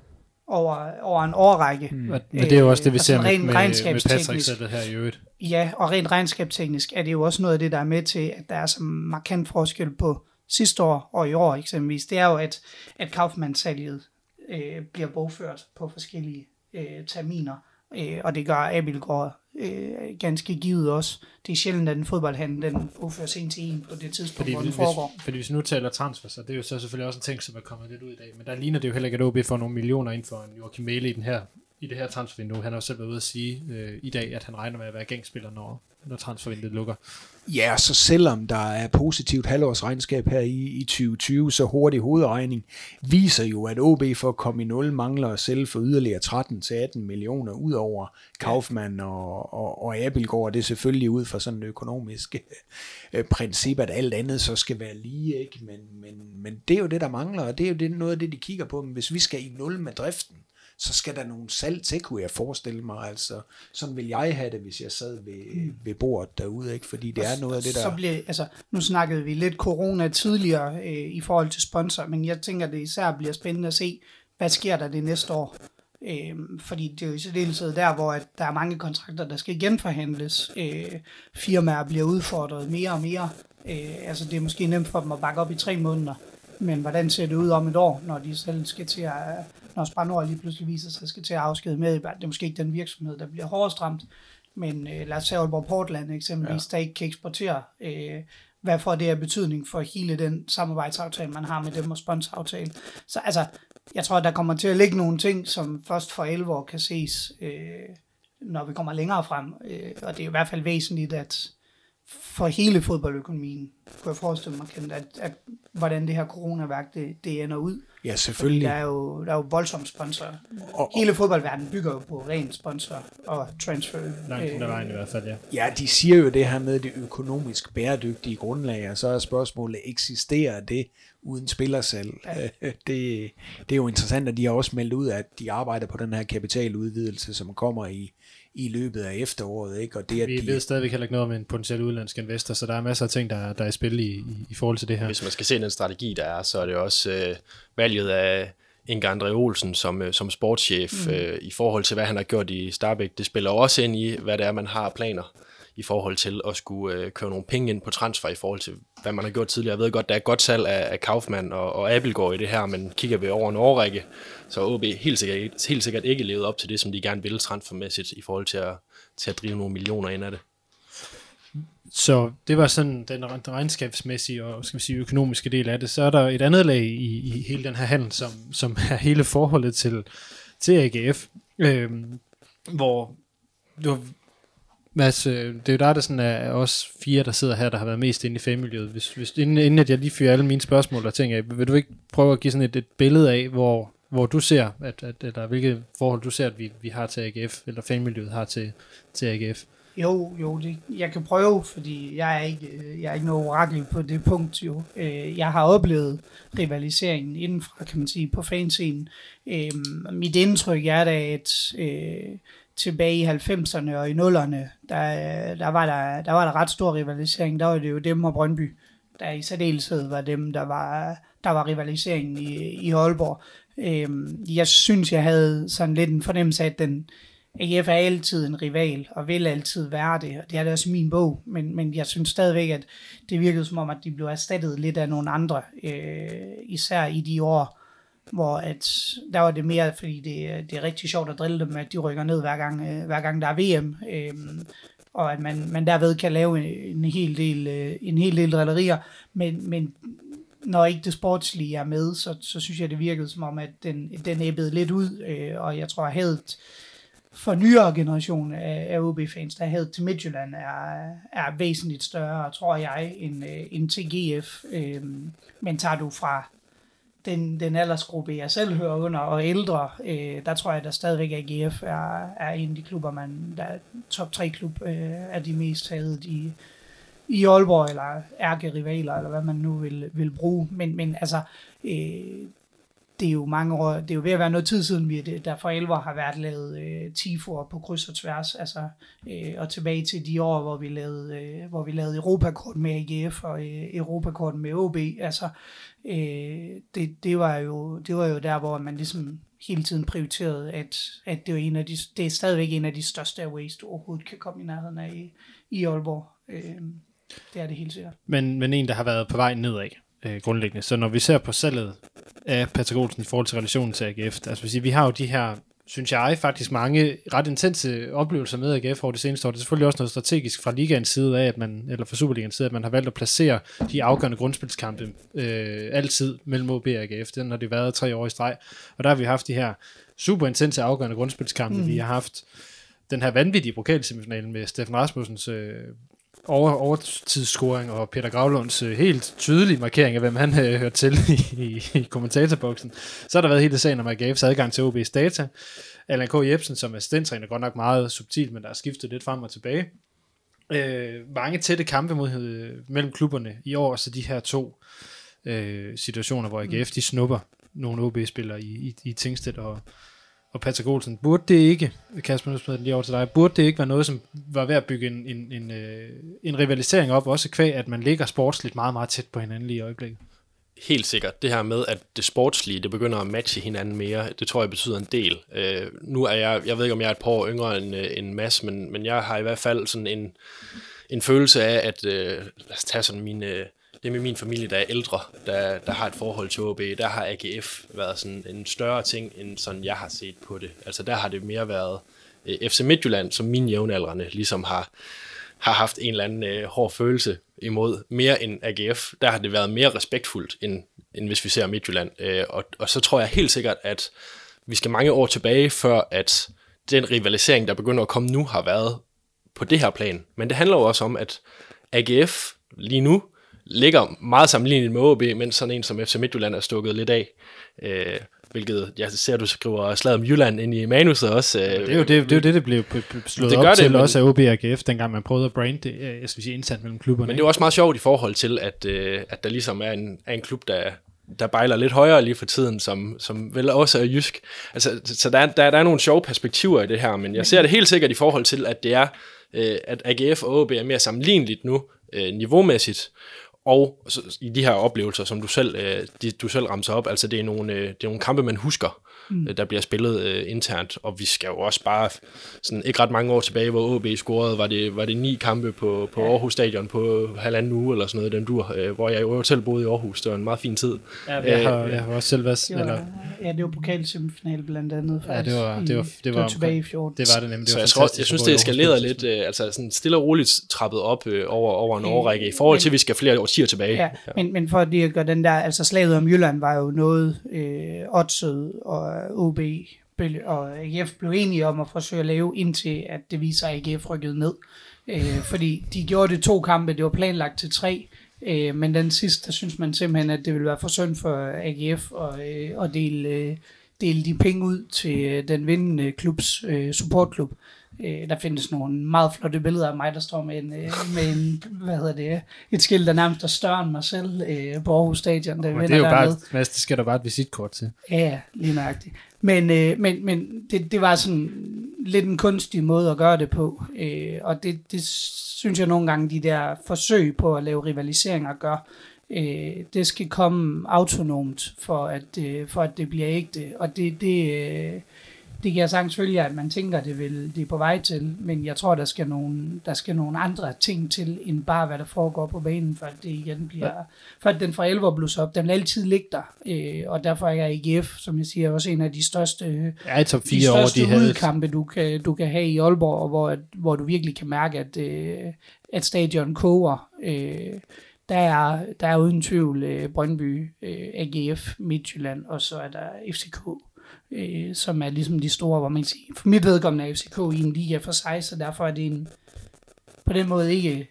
over en årrække. Og det er jo også det, vi ser med Patrick her i øvrigt. Ja, og rent regnskabsteknisk er det jo også noget af det, der er med til, at der er så markant forskel på sidste år og i år eksempelvis. Det er jo, at Kaufmann-salget bliver bogført på forskellige terminer, og det gør Abelgård ganske givet også. Det er sjældent, at en fodboldhandel den bogføres en til en på det tidspunkt, hvor den foregår. Fordi hvis nu taler transfer, så det er jo så selvfølgelig også en ting, som er kommet lidt ud i dag, men der ligner det jo heller ikke, at OB får nogle millioner ind for en Joachim Mæhle i det her transfervindue. Han har også selv været ude at sige i dag, at han regner med at være gængspiller, når transfervinduet lukker. Ja, så selvom der er positivt halvårsregnskab her i 2020, så hurtig hovedregning viser jo, at OB for at komme i nul mangler at sælge for yderligere 13-18 millioner ud over Kaufmann og Abelgård. Det er selvfølgelig ud fra sådan et økonomisk princip, at alt andet så skal være lige, ikke? Men det er jo det, der mangler, og det er jo det, noget af det, de kigger på. Men hvis vi skal i nul med driften, så skal der nogle salg til, kunne jeg forestille mig. Altså, sådan vil jeg have det, hvis jeg sad ved bordet derude, ikke? Fordi det er noget af det, der... Nu snakkede vi lidt corona tidligere i forhold til sponsor, men jeg tænker, det især bliver spændende at se, hvad sker der det næste år? Fordi det er jo i særdeleshed der, hvor at der er mange kontrakter, der skal genforhandles. Firmaer bliver udfordret mere og mere. Det er måske nemt for dem at bakke op i 3 måneder, men hvordan ser det ud om et år, når de selv skal til at... Når Spar Nord lige pludselig viser sig, skal til at afskede med, det er måske ikke den virksomhed, der bliver hårdest ramt, men lad os tage Aalborg Portland eksempelvis, der ikke kan eksportere. Hvad får det af betydning for hele den samarbejdsaftale, man har med dem og sponsoraftale? Så altså, jeg tror, der kommer til at ligge nogle ting, som først for 11 år kan ses, når vi kommer længere frem. Og det er i hvert fald væsentligt, at for hele fodboldøkonomien, kunne jeg forestille mig, at hvordan det her coronaværk, det ender ud. Ja, selvfølgelig. Der er jo voldsomme sponsorer. Hele fodboldverdenen bygger jo på ren sponsor og transfer. Langt den vejen i hvert fald, ja. Ja, de siger jo det her med det økonomisk bæredygtige grundlag, og så er spørgsmålet, eksisterer det uden spillersalg? Ja. Det er jo interessant, at de har også meldt ud, at de arbejder på den her kapitaludvidelse, som kommer i løbet af efteråret, ikke? Og det, at vi ved stadigvæk heller ikke noget om en potentiel udenlandsk investor, så der er masser af ting, der er i spil i forhold til det her. Hvis man skal se den strategi, der er, så er det også valget af Inger André Olsen som sportschef i forhold til, hvad han har gjort i Starbæk. Det spiller også ind i, hvad det er, man har planer i forhold til at skulle køre nogle penge ind på transfer i forhold til, hvad man har gjort tidligere. Jeg ved godt, der er godt salg af Kaufmann og Abelgård i det her, men kigger vi over en årrække, så OB helt sikkert ikke levet op til det, som de gerne ville transfermæssigt i forhold til at drive nogle millioner ind af det. Så det var sådan den regnskabsmæssige og skal vi sige, økonomiske del af det. Så er der et andet lag i hele den her handel, som er hele forholdet til AGF, hvor du, Mads, det er jo dig, der sådan er os fire, der sidder her, der har været mest inde i fagmiljøet. Inden at jeg lige fyrer alle mine spørgsmål og tænker, vil du ikke prøve at give sådan et billede af, hvor du ser, eller hvilke forhold du ser, at vi har til AGF, eller fagmiljøet har til AGF? Jo, det, jeg kan prøve, fordi jeg er ikke noget orakel på det punkt jo. Jeg har oplevet rivaliseringen indenfra, kan man sige, på fanscenen. Mit indtryk er da, at tilbage i 90'erne og i 0'erne, der var der ret stor rivalisering. Der var det jo dem og Brøndby, der i særdeleshed var dem, der var rivaliseringen i Aalborg. Jeg synes, jeg havde sådan lidt en fornemmelse af, at AGF er altid en rival, og vil altid være det, og det er da også min bog, men jeg synes stadigvæk, at det virkede som om, at de blev erstattet lidt af nogle andre, især i de år, hvor at, der var det mere, fordi det er rigtig sjovt at drille dem, at de rykker ned hver gang der er VM, og at man derved kan lave en hel del drillerier, men når ikke det sportslige er med, så synes jeg, det virkede som om, at den æbbede lidt ud, og jeg tror, at hadet for nyere generation af OB-fans, der hadet til Midtjylland er væsentligt større, tror jeg, end til GF. Men tager du fra den aldersgruppe, jeg selv hører under, og ældre, der tror jeg, der stadigvæk AGF er en af de klubber, der er top 3 klub af de mest hadede i Aalborg, eller ærkerivaler, eller hvad man nu vil bruge. Men altså... Det er jo mange år, det er jo ved at være noget tid siden, der for alvor har været lavet tifoer på kryds og tværs, altså, og tilbage til de år, hvor vi lavede, Europakort med AGF og Europakort med OB, altså, det var jo der, hvor man ligesom hele tiden prioriterede, at det var det er stadigvæk en af de største airways, du overhovedet kan komme i nærheden af i Aalborg. Det er det helt sikkert. Men en, der har været på vej nedad. Grundlæggende. Så når vi ser på salget af Patrick Olsen i forhold til relationen til AGF, altså vi har jo de her, synes jeg, faktisk mange ret intense oplevelser med AGF over det seneste år. Det er selvfølgelig også noget strategisk fra ligaens side af, at man, eller fra Superligaens side, at man har valgt at placere de afgørende grundspilskampe altid mellem OB og AGF. Den har det været 3 år i streg. Og der har vi haft de her super intense afgørende grundspilskampe. Vi har haft den her vanvittige pokalsemifinalen med Steffen Rasmussens overtidsscoring og Peter Gravlunds helt tydelige markering af, hvem han hørte til i kommentatorboksen. Så har der været hele sagen om AGF's adgang til OB's data. Allan K. Jebsen som assistenttræner, godt nok meget subtilt, men der er skiftet lidt frem og tilbage. Mange tætte kampe mellem klubberne i år, så de her 2 situationer, hvor AGF de snupper nogle OB-spillere i Tengstedt og Patrick Olsen. Burde det ikke, Kasper, nu spørger jeg lige over til dig, burde det ikke være noget, som var ved at bygge en rivalisering op, også kvæg, at man ligger sportsligt meget, meget tæt på hinanden lige i øjeblikket? Helt sikkert. Det her med, at det sportslige, det begynder at matche hinanden mere, det tror jeg betyder en del. Nu er jeg ved ikke, om jeg er et par år yngre end Mads, men jeg har i hvert fald sådan en følelse af, at lad os tage sådan det med min familie, der er ældre, der har et forhold til OB, der har AGF været sådan en større ting, end sådan jeg har set på det. Altså der har det mere været FC Midtjylland, som mine jævnaldrende ligesom har haft en eller anden hård følelse imod, mere end AGF. Der har det været mere respektfuldt, end hvis vi ser Midtjylland. Og så tror jeg helt sikkert, at vi skal mange år tilbage, før at den rivalisering, der begynder at komme nu, har været på det her plan. Men det handler jo også om, at AGF lige nu, ligger meget sammenlignet med OB, men sådan en som FC Midtjylland er stukket lidt af. Hvilket, jeg ser, du skriver Slag om Jylland ind i manuset også. Det blev slået det op til, men også af OB og AGF, dengang man prøvede at brande det, jeg skal sige, indsat mellem klubberne. Men det er jo også meget sjovt i forhold til, at der ligesom er en klub, der bejler lidt højere lige for tiden, som vel også er jysk. Altså, så der er nogle sjove perspektiver i det her, men jeg ser det helt sikkert i forhold til, at det er, at AGF og OB er mere sammenligneligt nu, niveaumæssigt, og i de her oplevelser, som du selv ramser op, altså det er nogle kampe, man husker, der bliver spillet internt, og vi skal jo også bare sådan ikke ret mange år tilbage, hvor OB scorede, var det 9 kampe på Aarhus Stadion på halvanden uge eller sådan noget den dur, hvor jeg jo selv boede i Aarhus. Det var en meget fin tid. Ja, jeg har også selv været... det var pokalsemifinale blandt andet. Faktisk, ja, det var tilbage i 14. Det var det nemlig. Jeg synes, det eskalerede lidt, altså sådan stille og roligt trappet op over en årrække, i forhold til, vi skal flere årtier tilbage. Ja, ja. Men for at gøre den der, altså slaget om Jylland var jo noget oddset, og OB og AGF blev enige om at forsøge at lave, indtil at det viser, at AGF rykkede ned. Fordi de gjorde det 2 kampe, det var planlagt til 3, men den sidste, der synes man simpelthen, at det ville være for synd for AGF at dele de penge ud til den vindende klubs supportklub. Der findes nogle meget flotte billeder af mig, der står med et skilt, der nærmest er større end mig selv på Aarhus Stadion. Der det er jo bare, Mads, det skal der bare et visitkort til. Ja, lige nøjagtigt. Men det var sådan lidt en kunstig måde at gøre det på, og det synes jeg nogle gange, de der forsøg på at lave rivaliseringer gør. Det skal komme autonomt, for at det bliver ægte, og det kan jeg sagtens følge, at man tænker, det er på vej til, men jeg tror, der skal nogle andre ting til, end bare hvad der foregår på banen, for at det igen bliver, for at den fra 11 blusser op. Den vil altid ligge der, og derfor er IGF, som jeg siger, også en af de største, udkampe, du kan have i Aalborg, og hvor du virkelig kan mærke, at stadion koger. Der er uden tvivl Brøndby, AGF, Midtjylland, og så er der FCK, som er ligesom de store, hvor man kan sige, for mit vedkommende er FCK i en liga for sig, så derfor er det på den måde ikke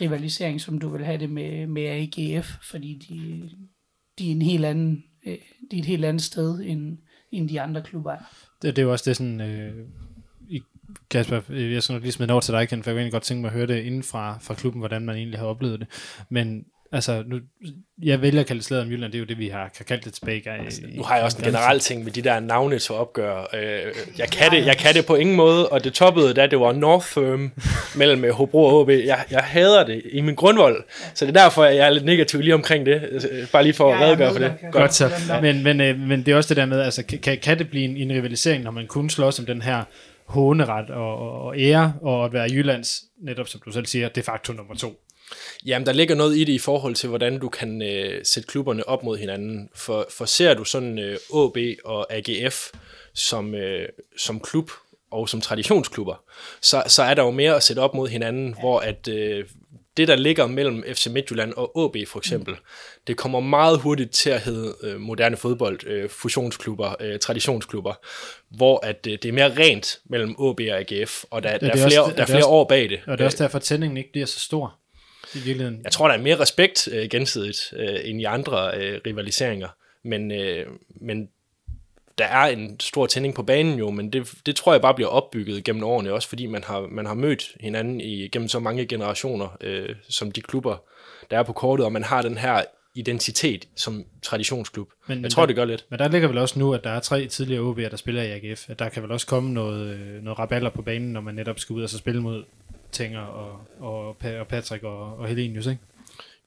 rivalisering, som du vil have det med AGF, fordi de er et helt andet sted, end de andre klubber er. Det er jo også det sådan... Kasper, jeg skal nok lige smide den over til dig, Ken, for jeg vil egentlig godt tænke mig at høre det inden fra klubben, hvordan man egentlig har oplevet det. Men altså, jeg vælger at kalde det slaget om Jylland, det er jo det, vi har kaldt det tilbage. Altså, nu har jeg også en generel ting med de der navne til opgør. Jeg kan det på ingen måde, og det toppede, da det var North Firm mellem Hobro og HB. Jeg hader det i min grundvold, så det er derfor, jeg er lidt negativ lige omkring det. Bare lige for at redegøre for det. Godt så. Men det er også det der med, altså, kan det blive en rivalisering, når man kun slås om den her håneret og ære, og at være Jyllands, netop som du selv siger, de facto nummer 2. Jamen, der ligger noget i det i forhold til, hvordan du kan sætte klubberne op mod hinanden. For ser du sådan OB og AGF som klub og som traditionsklubber, så er der jo mere at sætte op mod hinanden, hvor at... det, der ligger mellem FC Midtjylland og OB for eksempel, det kommer meget hurtigt til at hedde moderne fodbold, fusionsklubber, traditionsklubber, hvor at det er mere rent mellem OB og AGF, og der er flere år bag det. Og det er også derfor, at tændingen ikke bliver så stor i virkeligheden. Jeg tror, der er mere respekt gensidigt end i andre rivaliseringer, men der er en stor tænding på banen jo, men det tror jeg bare bliver opbygget gennem årene, også fordi man har mødt hinanden gennem så mange generationer, som de klubber, der er på kortet, og man har den her identitet som traditionsklub. Jeg tror, det gør lidt. Men der ligger vel også nu, at der er 3 tidligere OB'er, der spiller i AGF, at der kan vel også komme noget rabalder på banen, når man netop skal ud og så spille mod Tenger og Patrick og Helenius, ikke?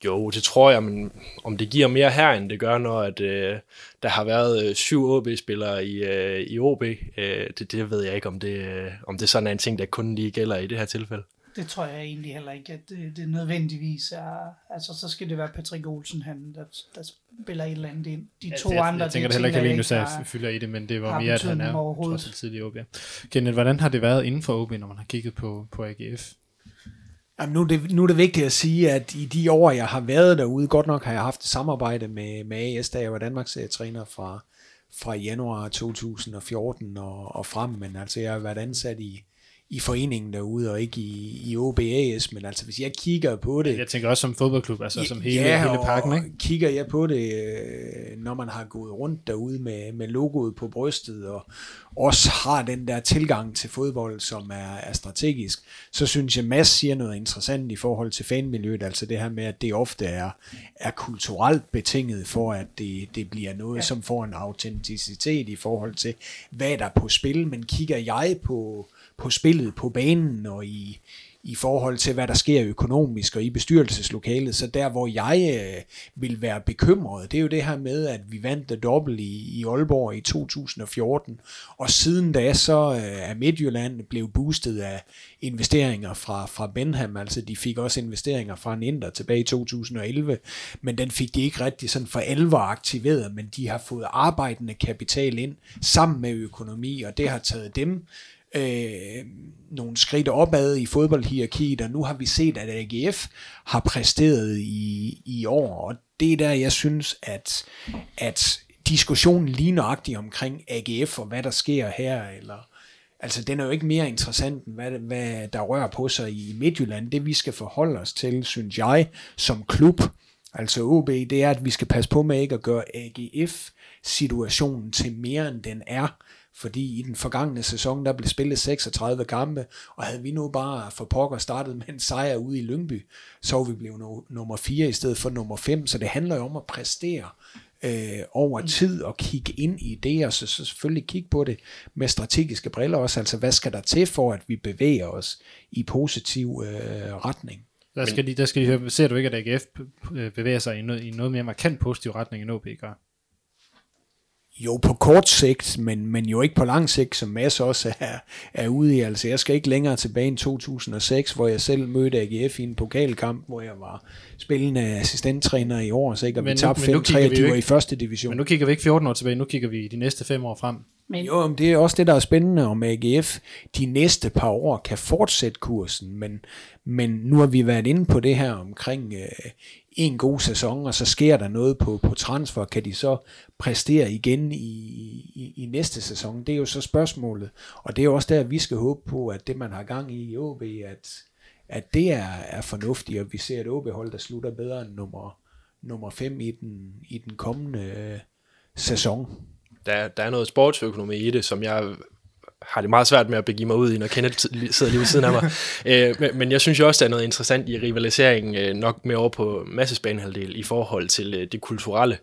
Jo, det tror jeg, men om det giver mere her, end det gør, når at, der har været 7 OB-spillere i OB, det ved jeg ikke, om det sådan er en ting, der kun lige gælder i det her tilfælde. Det tror jeg egentlig heller ikke, at det nødvendigvis er... Altså, så skal det være Patrick Olsen, der spiller et eller andet ind. De to andre... Jeg tænker, det heller ikke alene, så jeg fylder i det, men det var mere, at han er trods alt tidlig i OB. Kenneth, hvordan har det været inden for OB, når man har kigget på AGF? Jamen, nu er det vigtigt at sige, at i de år, jeg har været derude, godt nok har jeg haft et samarbejde med AS, da jeg var Danmarkstræner fra januar 2014 og frem, men altså jeg har været ansat i foreningen derude, og ikke i OBAS, men altså hvis jeg kigger på det... Jeg tænker også som fodboldklub, altså som hele pakken, ikke? Kigger jeg på det, når man har gået rundt derude med logoet på brystet, og også har den der tilgang til fodbold, som er strategisk, så synes jeg, Mads siger noget interessant i forhold til fanmiljøet, altså det her med, at det ofte er kulturelt betinget for, at det bliver noget, som får en autenticitet i forhold til, hvad der er på spil, men kigger jeg på spillet på banen og i i forhold til, hvad der sker økonomisk og i bestyrelseslokalet. Så der, hvor jeg vil være bekymret, det er jo det her med, at vi vandt det dobbelt i Aalborg i 2014, og siden da så er Midtjylland blevet boostet af investeringer fra Benham, altså de fik også investeringer fra Ninter tilbage i 2011, men den fik de ikke rigtig sådan for alvor aktiveret, men de har fået arbejdende kapital ind sammen med økonomi, og det har taget dem nogle skridt opad i fodboldhierarkiet, og nu har vi set, at AGF har præsteret i år, og det er der, jeg synes, at diskussionen lige nøjagtigt omkring AGF og hvad der sker her, eller altså, den er jo ikke mere interessant, end hvad der rører på sig i Midtjylland. Det, vi skal forholde os til, synes jeg, som klub, altså OB, det er, at vi skal passe på med ikke at gøre AGF-situationen til mere, end den er. Fordi i den forgangne sæson, der blev spillet 36 kampe, og havde vi nu bare for pokker startet med en sejr ude i Lyngby, så var vi blevet nummer 4 i stedet for nummer 5. Så det handler jo om at præstere over tid og kigge ind i det, og så selvfølgelig kigge på det med strategiske briller også. Altså, hvad skal der til for, at vi bevæger os i positiv retning? Der skal de høre, ser du ikke, at AGF bevæger sig i noget mere markant positiv retning, end OB gør? Jo, på kort sigt, men jo ikke på lang sigt, som Mads også er ude i. Altså, jeg skal ikke længere tilbage end 2006, hvor jeg selv mødte AGF i en pokalkamp, hvor jeg var spillende assistenttræner i år, så ikke, og vi tabte 5-3, de var i første division. Men nu kigger vi ikke 14 år tilbage, nu kigger vi de næste 5 år frem. Men. Jo, men det er også det, der er spændende, om AGF de næste par år kan fortsætte kursen, men nu har vi været inde på det her omkring en god sæson, og så sker der noget på transfer, kan de så præstere igen i næste sæson? Det er jo så spørgsmålet, og det er jo også der, vi skal håbe på, at det man har gang i OB, at det er fornuftigt, og vi ser et OB-hold, der slutter bedre end nummer 5 i den kommende sæson. Der er noget sportsøkonomi i det, som jeg har det meget svært med at begive mig ud i, når Kenneth sidder lige ved siden af mig. Men jeg synes jo også, der er noget interessant i rivaliseringen, nok mere over på Mads' banehalvdel i forhold til det kulturelle.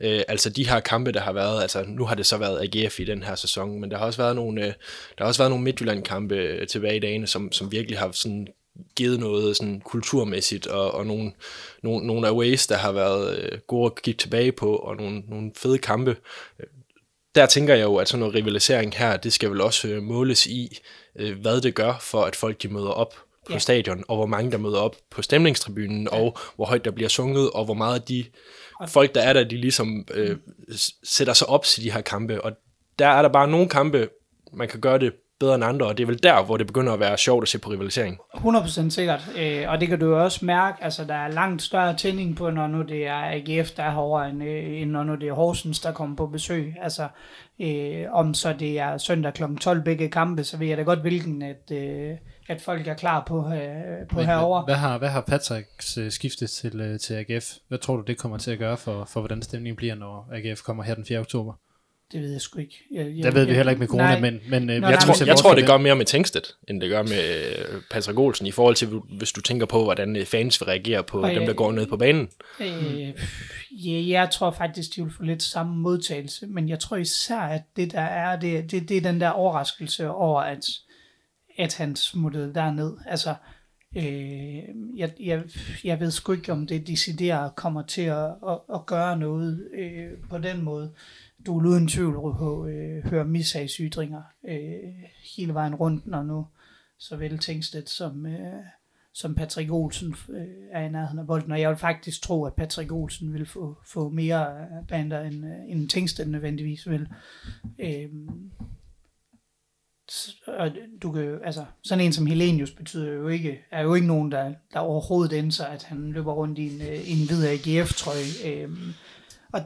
Altså de her kampe, der har været, altså nu har det så været AGF i den her sæson, men der har også været nogle Midtjylland-kampe tilbage i dagene, som virkelig har sådan givet noget sådan kulturmæssigt, og nogle aways, der har været gode at kigge tilbage på, og nogle fede kampe. Der tænker jeg jo, at sådan noget rivalisering her, det skal vel også måles i, hvad det gør for, at folk de møder op på stadion, og hvor mange der møder op på stemningstribunen, og hvor højt der bliver sunget, og hvor meget de folk, der er der, de ligesom sætter sig op til de her kampe. Og der er der bare nogle kampe, man kan gøre det bedre end andre, og det er vel der, hvor det begynder at være sjovt at se på rivalisering. 100% sikkert, og det kan du jo også mærke, altså der er langt større tænding på, når nu det er AGF, der er hårdere, end når nu det er Horsens, der kommer på besøg. Altså, om så det er søndag kl. 12 begge kampe, så ved jeg da godt, hvilken at folk er klar på herovre. Hvad har Patricks skiftet til AGF? Hvad tror du, det kommer til at gøre for hvordan stemningen bliver, når AGF kommer her den 4. oktober? Det ved jeg sgu ikke. Der ved vi heller ikke med corona, nej. men jeg tror, det gør mere med Tengstedt, end det gør med Patrick Olsen, i forhold til, hvis du tænker på, hvordan fans vil reagere på dem, der går ned på banen. Jeg tror faktisk, de vil få lidt samme modtagelse, men jeg tror især, at det der er, det er den der overraskelse over, at han smuttede derned. Altså, jeg ved sgu ikke, om det deciderer kommer til at gøre noget på den måde. Du vil uden tvivl høre mishagsytringer hele vejen rundt, når nu såvel Tengstedt som Patrick Olsen er i nærheden af bolden. Og jeg vil faktisk tro, at Patrick Olsen vil få mere bander, end Tengstedt nødvendigvis vil. Og du kan, altså, sådan en som Helenius er jo ikke nogen, der overhovedet ender sig, at han løber rundt i en hvid AGF-trøje. Og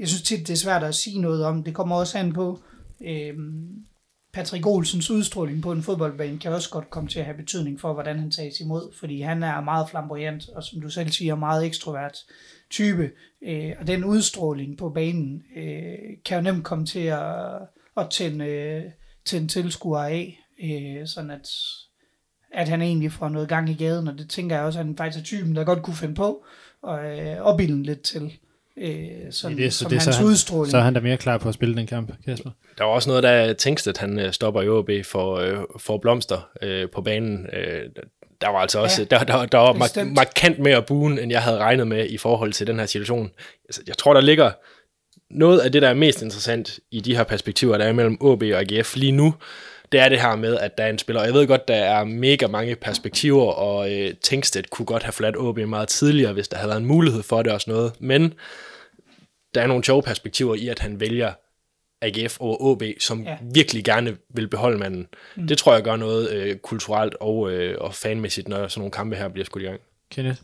jeg synes tit, det er svært at sige noget om. Det kommer også an på, Patrick Olsens udstråling på en fodboldbane kan også godt komme til at have betydning for, hvordan han tages imod, fordi han er meget flamboyant, og som du selv siger, meget ekstrovert type. Og den udstråling på banen kan jo nemt komme til at tænde tilskuer af, sådan at han egentlig får noget gang i gaden, og det tænker jeg også, at han faktisk er typen, der godt kunne finde på at opbilde lidt til. hans udstråling. Så er han da mere klar på at spille den kamp, Kasper. Der var også noget, der Tengstedt, han stopper i OB for blomster på banen. Der var altså også der var markant mere buen, end jeg havde regnet med i forhold til den her situation. Jeg tror, der ligger noget af det, der er mest interessant i de her perspektiver, der er mellem OB og AGF lige nu. Det er det her med, at der er en spiller, og jeg ved godt, der er mega mange perspektiver, og Tengstedt kunne godt have forladt OB meget tidligere, hvis der havde været en mulighed for det og sådan noget, men der er nogle sjove perspektiver i, at han vælger AGF over OB, som virkelig gerne vil beholde manden. Mm. Det tror jeg gør noget kulturelt og fanmæssigt, når sådan nogle kampe her bliver skudt i gang. Kenneth?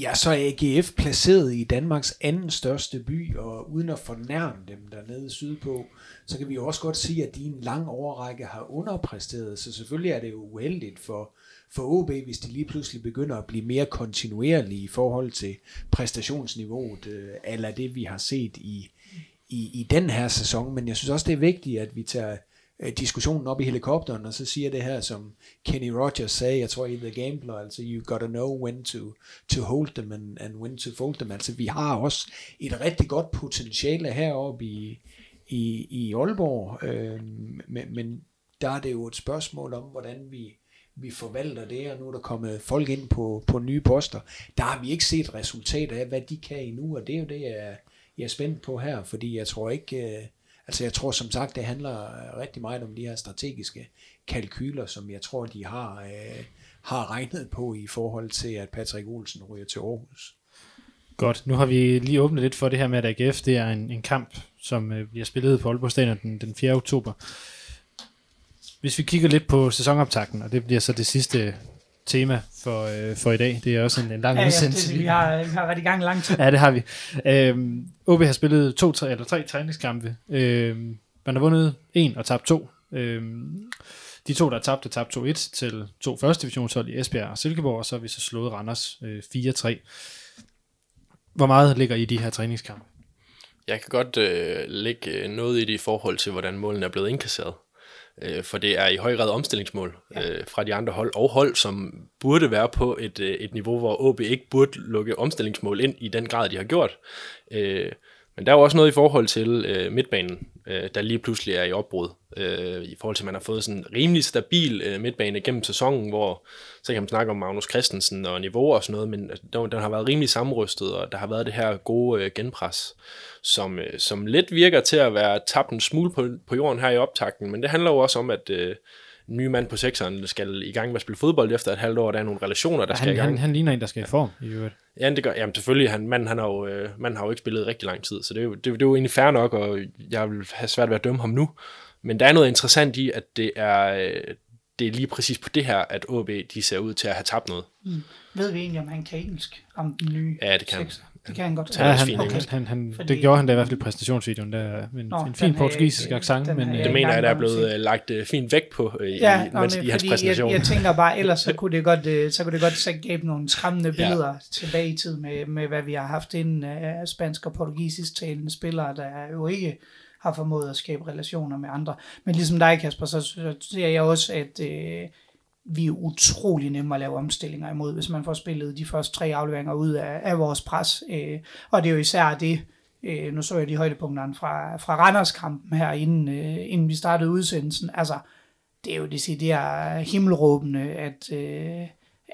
Ja, så er AGF placeret i Danmarks anden største by, og uden at fornærme dem dernede sydpå, så kan vi jo også godt sige, at de en lang årrække har underpræsteret, så selvfølgelig er det jo uheldigt for OB, hvis de lige pludselig begynder at blive mere kontinuerlige i forhold til præstationsniveauet, eller det vi har set i den her sæson, men jeg synes også, det er vigtigt, at vi tager diskussionen op i helikopteren, og så siger det her, som Kenny Rogers sagde, jeg tror i The Gambler, altså you gotta know when to hold them and when to fold them, altså vi har også et rigtig godt potentiale heroppe i Aalborg, men der er det jo et spørgsmål om, hvordan vi forvalter det, og nu er der kommet folk ind på nye poster, der har vi ikke set resultater af, hvad de kan endnu, og det er jo det, jeg er spændt på her, fordi jeg tror ikke... Altså jeg tror som sagt, det handler rigtig meget om de her strategiske kalkyler, som jeg tror, de har regnet på i forhold til, at Patrick Olsen ryger til Aarhus. Godt, nu har vi lige åbnet lidt for det her med, at AGF det er en kamp, som bliver spillet på Aalborg Stadion den 4. oktober. Hvis vi kigger lidt på sæsonoptakten, og det bliver så det sidste tema for i dag, det er også en lang udsendelse. Vi har været i gang lang tid. Ja, det har vi. OB har spillet 3 træningskampe. Man har vundet 1 og tabt 2. De to, der tabte 2-1 til 2 første divisionshold i Esbjerg og Silkeborg, og så har vi så slået Randers 4-3. Hvor meget ligger i de her træningskampe? Jeg kan godt lægge noget i det i forhold til, hvordan målene er blevet indkasseret. For det er i høj grad omstillingsmål fra de andre hold, og hold, som burde være på et niveau, hvor OB ikke burde lukke omstillingsmål ind i den grad, de har gjort. Men der er jo også noget i forhold til midtbanen, der lige pludselig er i opbrud. I forhold til, at man har fået sådan en rimelig stabil midtbane gennem sæsonen, hvor så kan man snakke om Magnus Christensen og niveau og sådan noget, men den har været rimelig sammenrystet, og der har været det her gode genpres, som lidt virker til at være tabt en smule på jorden her i optakten, men det handler jo også om, at nye mand på sekseren skal i gang med at spille fodbold efter et halvt år, der er nogle relationer, der skal i gang. Han ligner en, der skal i form i øvrigt. Ja, det gør, jamen selvfølgelig, manden har jo ikke spillet rigtig lang tid, så det er jo egentlig fair nok, og jeg vil have svært ved at dømme ham nu, men der er noget interessant i, at det er lige præcis på det her, at OB de ser ud til at have tabt noget. Mm. Ved vi egentlig, om han kan engelsk, om den nye sekser? Det kan han godt. Ja, det gjorde han da i hvert fald i præsentationsvideoen, der en fin portugisisk accent, men det mener jeg, der er blevet lagt fint vægt på i hans præsentation. Jeg tænker bare, ellers så kunne det godt gabe nogle skræmmende billeder tilbage i tid med hvad vi har haft inden spansk og portugisisk talende spillere, der jo ikke har formået at skabe relationer med andre. Men ligesom dig, Kasper, så ser jeg også, at vi er utrolig nemme at lave omstillinger imod, hvis man får spillet de første 3 afleveringer ud af vores pres. Og det er jo især det, nu så jeg de højdepunkterne fra Randers-kampen her, inden vi startede udsendelsen. Altså, det er jo decideret himmelråbende,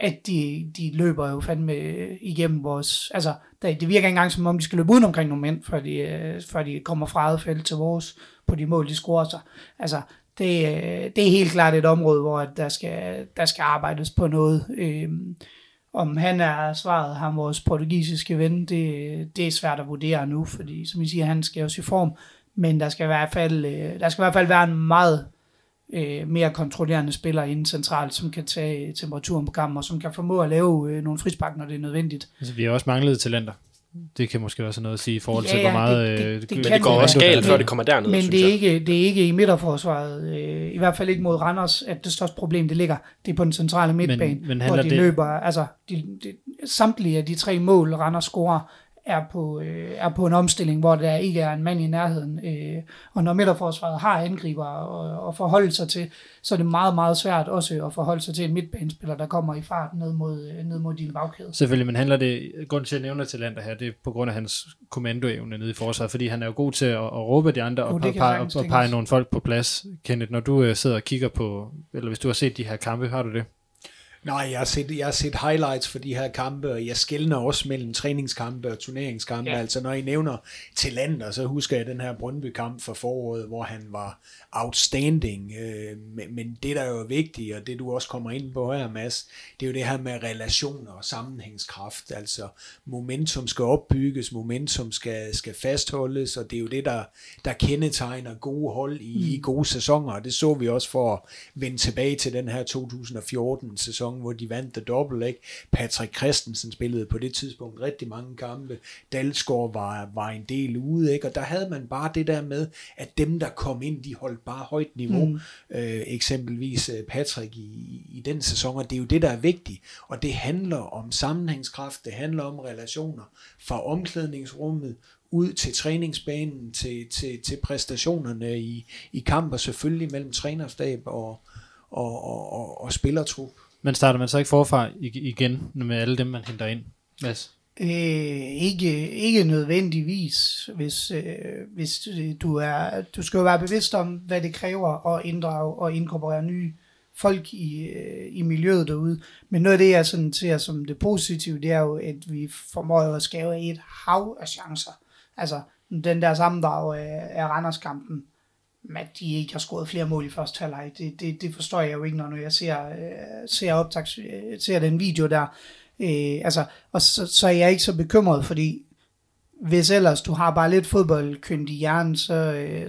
at de løber jo fandme igennem vores... Altså, det virker ikke engang, som om de skal løbe uden omkring nogle mænd, før de kommer fra eget felt til vores, på de mål, de scorer sig. Altså, det er helt klart et område, hvor der skal arbejdes på noget. Om han er svaret, ham vores portugisiske ven, det er svært at vurdere nu, fordi som I siger, han skal jo i form, men der skal i hvert fald være en meget mere kontrollerende spiller inden centralt, som kan tage temperaturen på kampen, og som kan formå at lave nogle frispark, når det er nødvendigt. Altså, vi har også manglet talenter. Det kan måske også noget at sige i forhold til, hvor meget... Det går også galt, før det kommer dernede, men synes jeg. Det er ikke i midterforsvaret, i hvert fald ikke mod Randers, at det største problem, det ligger. Det er på den centrale midtbane, hvor de løber... Altså, samtlige af de 3 mål, Randers scorer, er på en omstilling, hvor der ikke er en mand i nærheden. Og når midterforsvaret har angriber at forholde sig til, så er det meget, meget svært også at forholde sig til en midtbanespiller, der kommer i fart ned mod din bagkæde. Selvfølgelig, men handler det, grund til at nævne talenter her, det er på grund af hans kommandoevne nede i forsvaret, fordi han er jo god til at råbe de andre og pege nogle folk på plads. Kenneth, når du sidder og kigger på, eller hvis du har set de her kampe, har du det? Nej, jeg har set highlights for de her kampe, og jeg skelner også mellem træningskampe og turneringskampe. Yeah. Altså, når I nævner talenter, så husker jeg den her Brøndby-kamp fra foråret, hvor han var outstanding. Men det, der er jo vigtigt, og det du også kommer ind på her, Mads, det er jo det her med relationer og sammenhængskraft. Altså, momentum skal opbygges, momentum skal fastholdes, og det er jo det, der kendetegner gode hold i gode sæsoner. Og det så vi også for at vende tilbage til den her 2014-sæson, hvor de vandt the double, ikke? Patrick Christensen spillede på det tidspunkt rigtig mange kampe. Dalsgaard var en del ude, ikke? Og der havde man bare det der med, at dem, der kom ind, de holdt bare højt niveau. Eksempelvis Patrick i den sæson, og det er jo det, der er vigtigt. Og det handler om sammenhængskraft, det handler om relationer fra omklædningsrummet, ud til træningsbanen, til præstationerne i kamp, og selvfølgelig mellem trænerstab og spillertrup. Men starter man så ikke forfra igen med alle dem, man henter ind? Yes. Ikke nødvendigvis, hvis du skal jo være bevidst om, hvad det kræver at inddrage og inkorporere nye folk i miljøet derude. Men noget af det, jeg sådan ser som det positive, det er jo, at vi formår at skabe et hav af chancer. Altså, den der sammendrag af Randers-kampen, at de ikke har scoret flere mål i første halvleg. Det forstår jeg jo ikke, når jeg ser den video der. Og så er jeg ikke så bekymret, fordi hvis ellers du har bare lidt fodboldkyndig hjerne,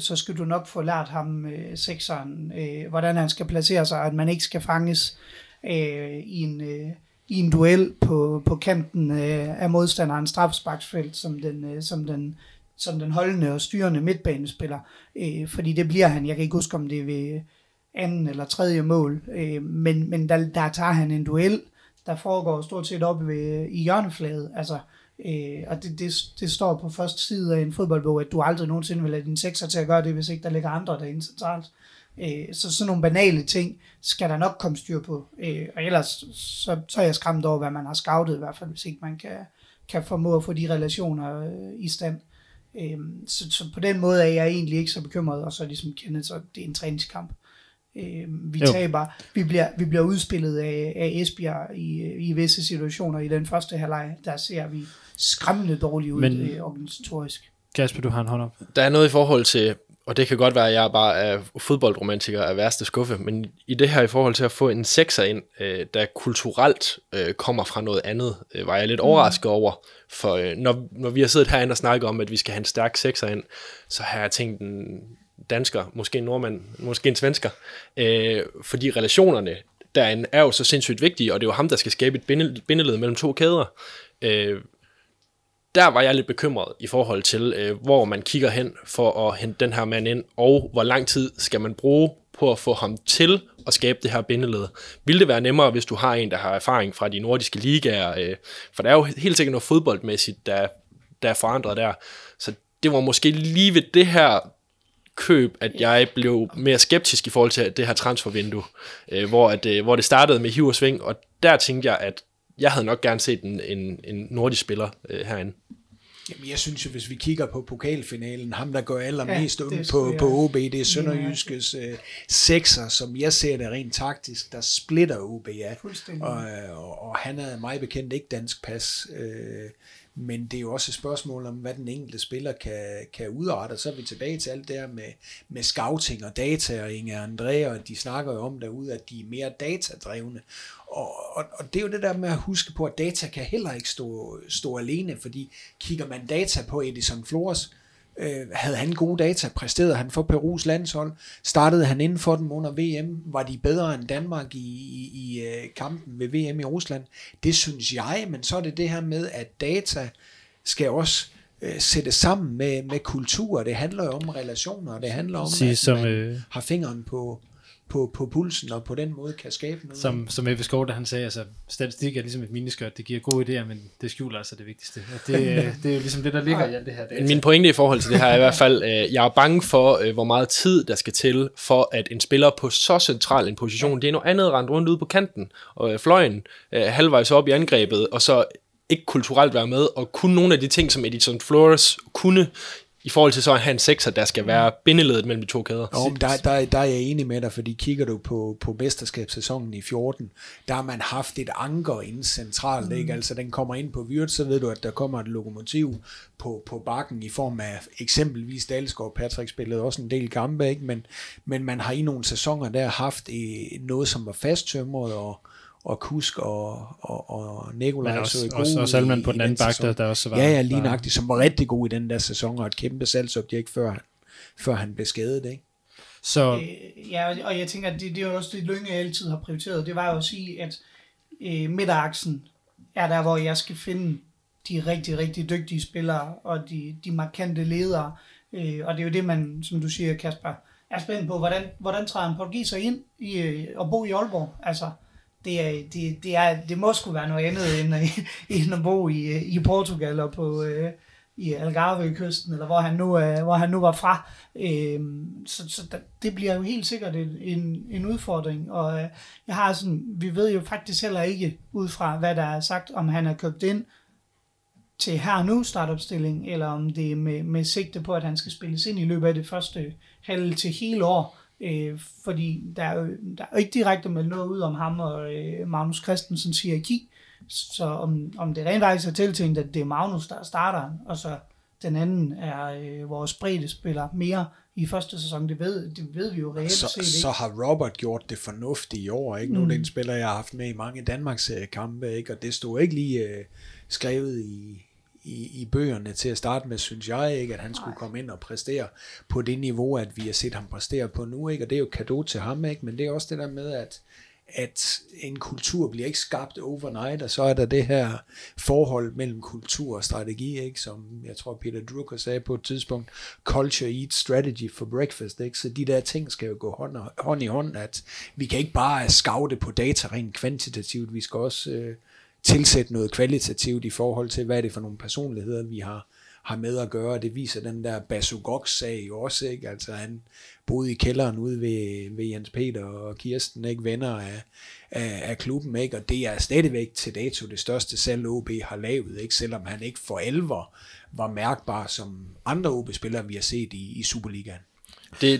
så skal du nok få lært ham sekseren, hvordan han skal placere sig, at man ikke skal fanges i en duel på kanten af modstanderens straffesparksfelt, som den holdende og styrende midtbanespiller, fordi det bliver han. Jeg kan ikke huske, om det er ved anden eller tredje mål, men der tager han en duel, der foregår stort set op i hjørneflaget, altså, og det står på første side af en fodboldbog, at du aldrig nogensinde vil have din sekser til at gøre det, hvis ikke der ligger andre derinde centralt. Så sådan nogle banale ting skal der nok komme styr på, og ellers så er jeg skræmt over, hvad man har scoutet, i hvert fald, hvis ikke man kan formå at få de relationer i stand. Så på den måde er jeg egentlig ikke så bekymret, og så ligesom Kenneth, så det er en træningskamp. Vi taber, vi bliver udspillet af Esbjerg i visse situationer i den første halvleg, der ser vi skræmmende dårligt ud, men organisatorisk. Kasper, du har en hånd op. Der er noget i forhold til, og det kan godt være, at jeg bare er fodboldromantiker af værste skuffe, men i det her i forhold til at få en sekser ind, der kulturelt kommer fra noget andet, var jeg lidt overrasket over. For når vi har siddet herinde og snakket om, at vi skal have en stærk sekser ind, så har jeg tænkt en dansker, måske en nordmand, måske en svensker, fordi relationerne derinde er jo så sindssygt vigtige, og det er jo ham, der skal skabe et bindeled mellem to kæder. Der var jeg lidt bekymret i forhold til, hvor man kigger hen for at hente den her mand ind, og hvor lang tid skal man bruge på at få ham til at skabe det her bindeled. Vil det være nemmere, hvis du har en, der har erfaring fra de nordiske ligaer? For der er jo helt sikkert noget fodboldmæssigt, der er forandret der. Så det var måske lige ved det her køb, at jeg blev mere skeptisk i forhold til det her transfervindue, hvor det startede med hiv og sving, og der tænkte jeg, at jeg havde nok gerne set en nordisk spiller herinde. Jamen, jeg synes jo, hvis vi kigger på pokalfinalen, ham der går allermest på OB, det er Sønderjyskes sekser, som jeg ser det rent taktisk, der splitter OB af. Og han er meget bekendt ikke dansk pas, men det er jo også et spørgsmål om, hvad den enkelte spiller kan udrette, og så er vi tilbage til alt det her med scouting og data, og Inger André, og de snakker jo om derude, at de er mere datadrevne. Og det er jo det der med at huske på, at data kan heller ikke stå alene, fordi kigger man data på Edinson Flores, havde han gode data, præsterede han for Perus landshold, startede han inden for den under VM, var de bedre end Danmark i kampen ved VM i Rusland? Det synes jeg, men så er det det her med, at data skal også sættes sammen med kultur, det handler jo om relationer, og det handler om, at man har fingeren på på pulsen, og på den måde kan skabe noget. Som F. Skård, han sagde, altså statistik er ligesom et miniskørt, det giver gode idéer, men det skjuler altså det vigtigste. Og det er jo ligesom det, der ligger i alt det her data. Min pointe i forhold til det her er i hvert fald, jeg er bange for, hvor meget tid der skal til, for at en spiller på så central en position, det er noget andet rendt rundt ude på kanten, og fløjen halvvejs op i angrebet, og så ikke kulturelt være med, og kunne nogle af de ting, som Edinson Flores kunne, i forhold til så at have en sekser, der skal være bindeledet mellem de to kæder. Jo, der er jeg enig med dig, fordi kigger du på mesterskabssæsonen i 14, der har man haft et anker inde centralt, ikke? Altså den kommer ind på Vyrt, så ved du, at der kommer et lokomotiv på bakken i form af eksempelvis Dalsgaard. Patrick spillede også en del kampe, ikke? Men man har i nogle sæsoner der haft noget, som var fasttømret, og Kusk og Nicolai Thomsen. Og Salman på den anden bakke, der også var... Ja, lige nøjagtigt, som var rigtig god i den der sæson, og et kæmpe salgsobjekt, før han blev skadet, ikke? Så... ja, og jeg tænker, at det er jo også det, Lønge altid har prioriteret. Det var jo at sige, at midteraksen er der, hvor jeg skal finde de rigtig, rigtig dygtige spillere, og de markante ledere. Og det er jo det, man, som du siger, Kasper, er spændt på. Hvordan træder en portugiser ind og bo i Aalborg? Altså... Det må sgu være noget andet end at bo i Portugal og i Algarve-kysten, eller hvor han nu var fra. Så det bliver jo helt sikkert en udfordring. Og jeg har sådan, vi ved jo faktisk heller ikke ud fra, hvad der er sagt, om han er købt ind til her nu startopstilling, eller om det er med sigte på, at han skal spilles ind i løbet af det første halve til hele år. Fordi der er jo ikke direkte meldt noget ud om ham og Magnus Christensens hierarki, så om det rent faktisk er tiltænkt, at det er Magnus, der starter, og så den anden er vores breddespiller mere i første sæson, det ved vi jo reelt set ikke. Så har Robert gjort det fornuftigt i år, ikke? Nu er det en spiller, jeg har haft med i mange Danmarks kampe, ikke? Og det stod ikke lige skrevet i bøgerne til at starte med, synes jeg ikke, at han skulle komme ind og præstere på det niveau, at vi har set ham præstere på nu, ikke? Og det er jo cadeau til ham, ikke? Men det er også det der med, at en kultur bliver ikke skabt overnight, og så er der det her forhold mellem kultur og strategi, ikke? Som jeg tror Peter Drucker sagde på et tidspunkt, culture eats strategy for breakfast, ikke? Så de der ting skal jo gå hånd i hånd, at vi kan ikke bare scoute på data rent kvantitativt, vi skal også tilsætte noget kvalitativt i forhold til, hvad er det for nogle personligheder, vi har med at gøre. Det viser den der Basugoks-sag jo også, ikke? Altså han boede i kælderen ude ved Jens Peter og Kirsten, ikke? Venner af klubben, ikke? Og det er stadigvæk til dato det største salg OB har lavet, ikke? Selvom han ikke for alvor var mærkbar som andre OB-spillere, vi har set i Superligaen.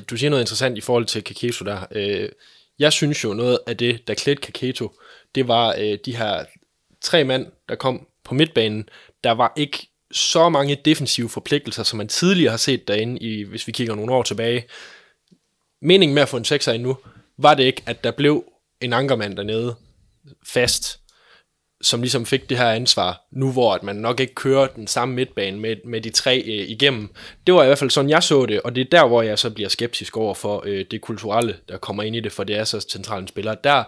Du siger noget interessant i forhold til Kakeeto der. Jeg synes jo noget af det, der klædte Kakeeto, det var de her 3 mand, der kom på midtbanen. Der var ikke så mange defensive forpligtelser, som man tidligere har set derinde, hvis vi kigger nogle år tilbage. Meningen med at få en 6'er ind nu, var det ikke, at der blev en ankermand dernede fast, som ligesom fik det her ansvar, nu hvor at man nok ikke kører den samme midtbane med de 3 igennem. Det var i hvert fald sådan, jeg så det, og det er der, hvor jeg så bliver skeptisk over for det kulturelle, der kommer ind i det, for det er så centrale spillere. Der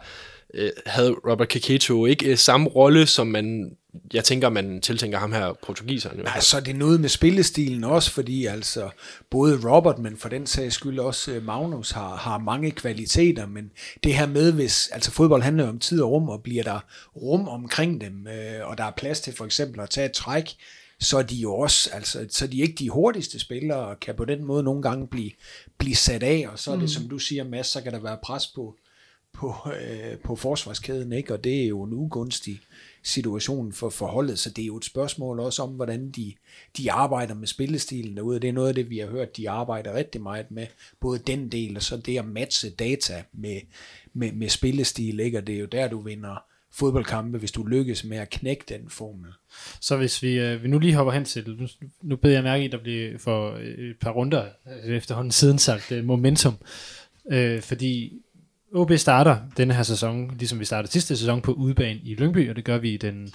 havde Robert Kakeeto ikke samme rolle, som jeg tænker, man tiltænker ham her portugiseren. Nej, så er det noget med spillestilen også, fordi altså både Robert, men for den sags skyld også Magnus, har mange kvaliteter, men det her med, hvis altså fodbold handler om tid og rum, og bliver der rum omkring dem, og der er plads til for eksempel at tage et træk, så er de jo også, altså, så er de ikke de hurtigste spillere, og kan på den måde nogle gange blive sat af, og så er det, som du siger, Mads, så kan der være pres på forsvarskæden, ikke? Og det er jo en ugunstig situation for holdet, så det er jo et spørgsmål også om, hvordan de arbejder med spillestilen derude. Det er noget af det, vi har hørt, de arbejder rigtig meget med, både den del, og så det at matche data med spillestil, ikke? Og det er jo der, du vinder fodboldkampe, hvis du lykkes med at knække den formel. Så hvis vi nu lige hopper hen til det, nu beder jeg mærke i, der bliver for et par runder efterhånden siden sagt momentum, fordi OB starter denne her sæson, ligesom vi startede sidste sæson, på udebane i Lyngby, og det gør vi den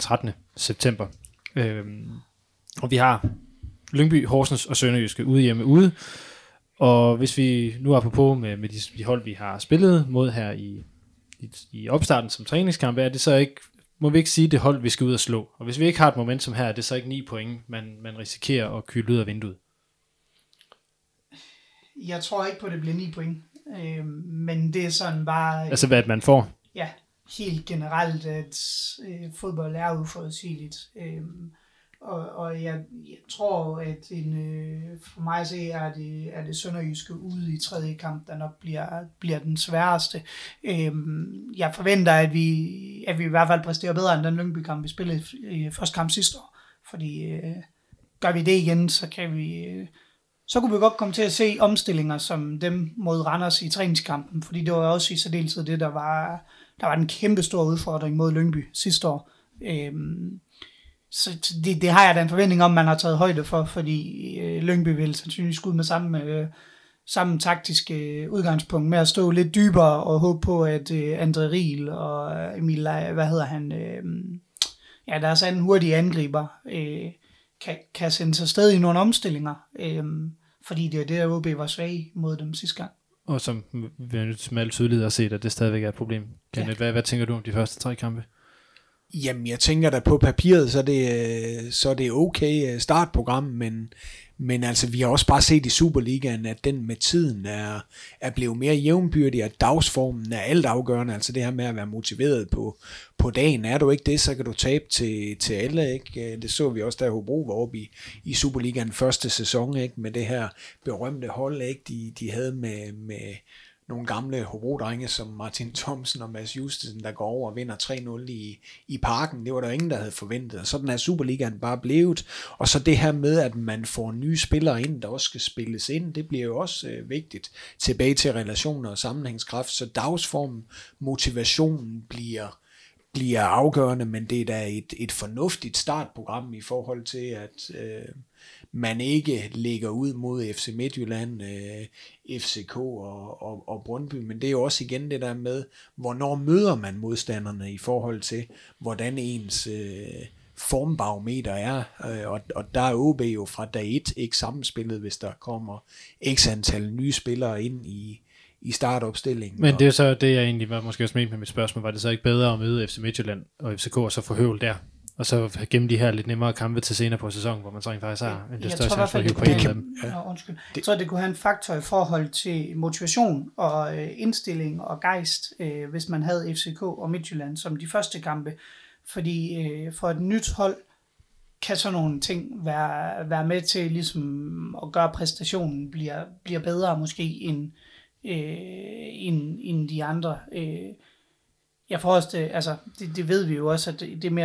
13. september. Og vi har Lyngby, Horsens og Sønderjyske ude hjemme ude. Og hvis vi nu er på med de hold, vi har spillet mod her i opstarten som træningskamp, er det så ikke, må vi ikke sige, det hold, vi skal ud og slå. Og hvis vi ikke har et momentum her, er det så ikke 9 point, man risikerer at kyle ud af vinduet. Jeg tror ikke på, at det bliver 9 point. Men det er sådan bare... altså hvad man får? Ja, helt generelt, at fodbold er uforudsigeligt. Og jeg tror, at for mig at se, er det sønderjyske ude i tredje kamp, der nok bliver den sværeste. Jeg forventer, at vi i hvert fald præsterer bedre end den Lyngby-kamp, vi spillede i første kamp sidste år. Fordi gør vi det igen, så kunne vi godt komme til at se omstillinger som dem mod Randers i træningskampen. Fordi det var også i særdeleshed det, der var en kæmpe stor udfordring mod Lyngby sidste år. Så det har jeg da en forventning om, man har taget højde for, fordi Lyngby vil sandsynligvis ud med samme taktiske udgangspunkt med at stå lidt dybere og håbe på, at André Riel og Emil, hvad hedder han, ja, deres anden hurtige angriber, kan sende sig sted i nogle omstillinger, fordi det er det, at OB var svag mod dem sidste gang. Og som alle tydelighed har set, at det stadigvæk er et problem. Kenneth, ja. Hvad tænker du om de første tre kampe? Jamen, jeg tænker da på papiret, så er det okay startprogram, men altså, vi har også bare set i Superligaen, at den med tiden er blevet mere jævnbyrdig, og dagsformen er altafgørende, altså det her med at være motiveret på dagen. Er du ikke det, så kan du tabe til alle, ikke? Det så vi også, da Hobro var oppe i Superligaen første sæson, ikke? Med det her berømte hold, ikke? De havde med nogle gamle Hobro-drenge som Martin Thomsen og Mads Justesen, der går over og vinder 3-0 i parken. Det var der ingen, der havde forventet. Og sådan er Superligaen bare blevet. Og så det her med, at man får nye spillere ind, der også skal spilles ind, det bliver jo også vigtigt. Tilbage til relationer og sammenhængskraft. Så dagsformen, motivationen bliver afgørende, men det er da et fornuftigt startprogram i forhold til, at man ikke ligger ud mod FC Midtjylland, FCK og Brøndby, men det er jo også igen det der med, hvornår møder man modstanderne i forhold til, hvordan ens formbarometer er, og der er OB jo fra dag 1 ikke sammenspillet, hvis der kommer x antal nye spillere ind i startopstillingen. Men det er så det, jeg egentlig var måske også mente med mit spørgsmål, var det så ikke bedre at møde FC Midtjylland og FCK og så få Høvel der? Og så gennem de her lidt nemmere kampe til senere på sæsonen, hvor man så faktisk har en større chance for at hive på en af dem. Jeg tror, det kunne have en faktor i forhold til motivation og indstilling og gejst, hvis man havde FCK og Midtjylland som de første kampe. Fordi for et nyt hold kan sådan nogle ting være med til ligesom at gøre præstationen bliver bedre måske end de andre. Jeg får også det, altså det ved vi jo også, at det med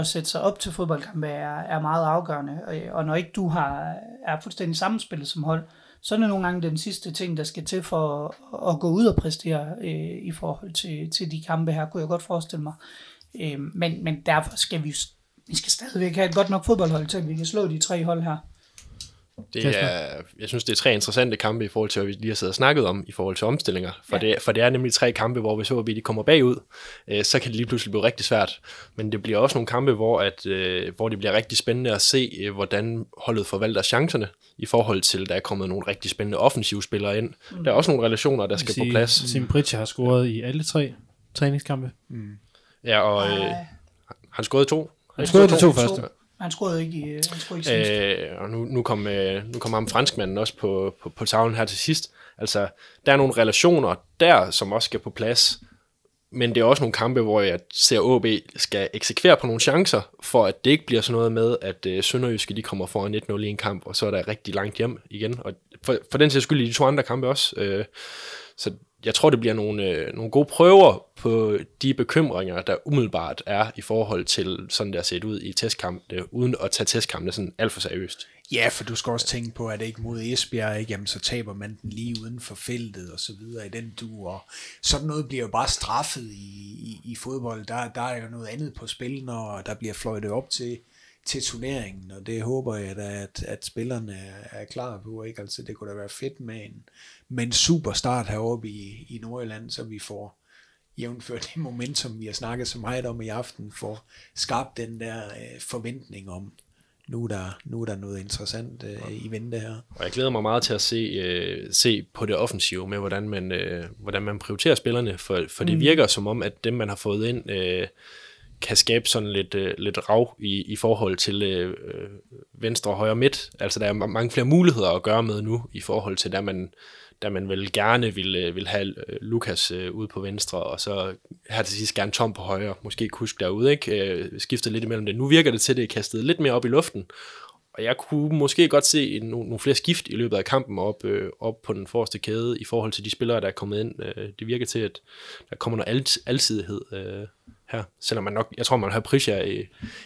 at sætte sig op til fodboldkampe er meget afgørende, og når ikke du er fuldstændig sammenspillet som hold, så er det nogle gange den sidste ting, der skal til for at gå ud og præstere i forhold til de kampe her, kunne jeg godt forestille mig. Men derfor skal vi skal stadigvæk have et godt nok fodboldhold til, at vi kan slå de tre hold her. Jeg synes, det er tre interessante kampe i forhold til, hvad vi lige har siddet og snakket om i forhold til omstillinger. For det er nemlig tre kampe, hvor hvis OB kommer bagud, så kan det lige pludselig blive rigtig svært. Men det bliver også nogle kampe, hvor det bliver rigtig spændende at se, hvordan holdet forvalter chancerne i forhold til, der er kommet nogle rigtig spændende offensive spillere ind. Der er også nogle relationer, der skal på plads. Tim Pritja har scoret i alle tre træningskampe. Mm. Ja, og han scorede to. Han scorede de to første. Han scorede ikke sidst. Og nu kom ham franskmanden også på tavlen her til sidst. Altså, der er nogle relationer der, som også skal på plads. Men det er også nogle kampe, hvor jeg ser OB skal eksekvere på nogle chancer, for at det ikke bliver sådan noget med, at Sønderjyske de kommer foran 1-0 i en kamp, og så er der rigtig langt hjem igen. Og for den sags skyld i de to andre kampe også. Så jeg tror, det bliver nogle gode prøver på de bekymringer, der umiddelbart er i forhold til sådan, der set ud i testkampene, uden at tage testkampene sådan alt for seriøst. Ja, for du skal også tænke på, at det ikke mod Esbjerg, ikke? Jamen, så taber man den lige uden for feltet og så videre i den duer. Og sådan noget bliver jo bare straffet i fodbold. Der er jo noget andet på spil, når der bliver fløjtet op til turneringen, og det håber jeg da, at spillerne er klar på, ikke? Altså, det kunne da være fedt med en super start heroppe i Nordjylland, så vi får jævnført det momentum, vi har snakket så meget om i aften, for skabt den der forventning om, nu er der noget interessant i vente her. Og jeg glæder mig meget til at se på det offensive med, hvordan man prioriterer spillerne, for det virker som om, at dem, man har fået ind, kan skabe sådan lidt rav i forhold til, venstre og højre midt. Altså der er mange flere muligheder at gøre med nu i forhold til, da man vel gerne vil have Lukas ude på venstre, og så her til sidst gerne Tom på højre, måske Kusk derude, ikke? Skifter lidt imellem det. Nu virker det til, at det er kastet lidt mere op i luften, og jeg kunne måske godt se nogle flere skift i løbet af kampen op på den forreste kæde i forhold til de spillere, der er kommet ind. Det virker til, at der kommer noget alsidighed her, selvom man nok, jeg tror, man har Pritja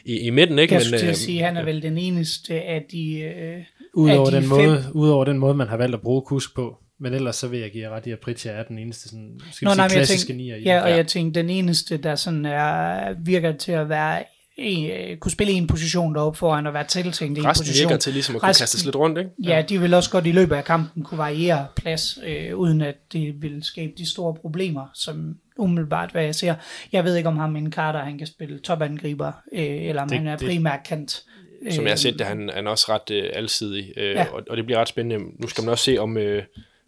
i midten, ikke? Jeg skulle til at sige, han er vel den eneste af de udover den måde, man har valgt at bruge Kusk på. Men ellers så vil jeg give ret i, at Pritja er den eneste sådan, klassiske nier i. Ja, og jeg tænkte, den eneste, der sådan virker til at være kunne spille en position deroppe foran og være tiltænkt i en position. Resten virker til ligesom at kunne kastes lidt rundt, ikke? Ja, de vil også godt i løbet af kampen kunne variere plads, uden at det vil skabe de store problemer, som umiddelbart, hvad jeg ser. Jeg ved ikke, om ham inden Carter, han kan spille topangriber, eller om det, han er primært kant. Som jeg har set, han er også ret alsidig, og det bliver ret spændende. Nu skal man også se, om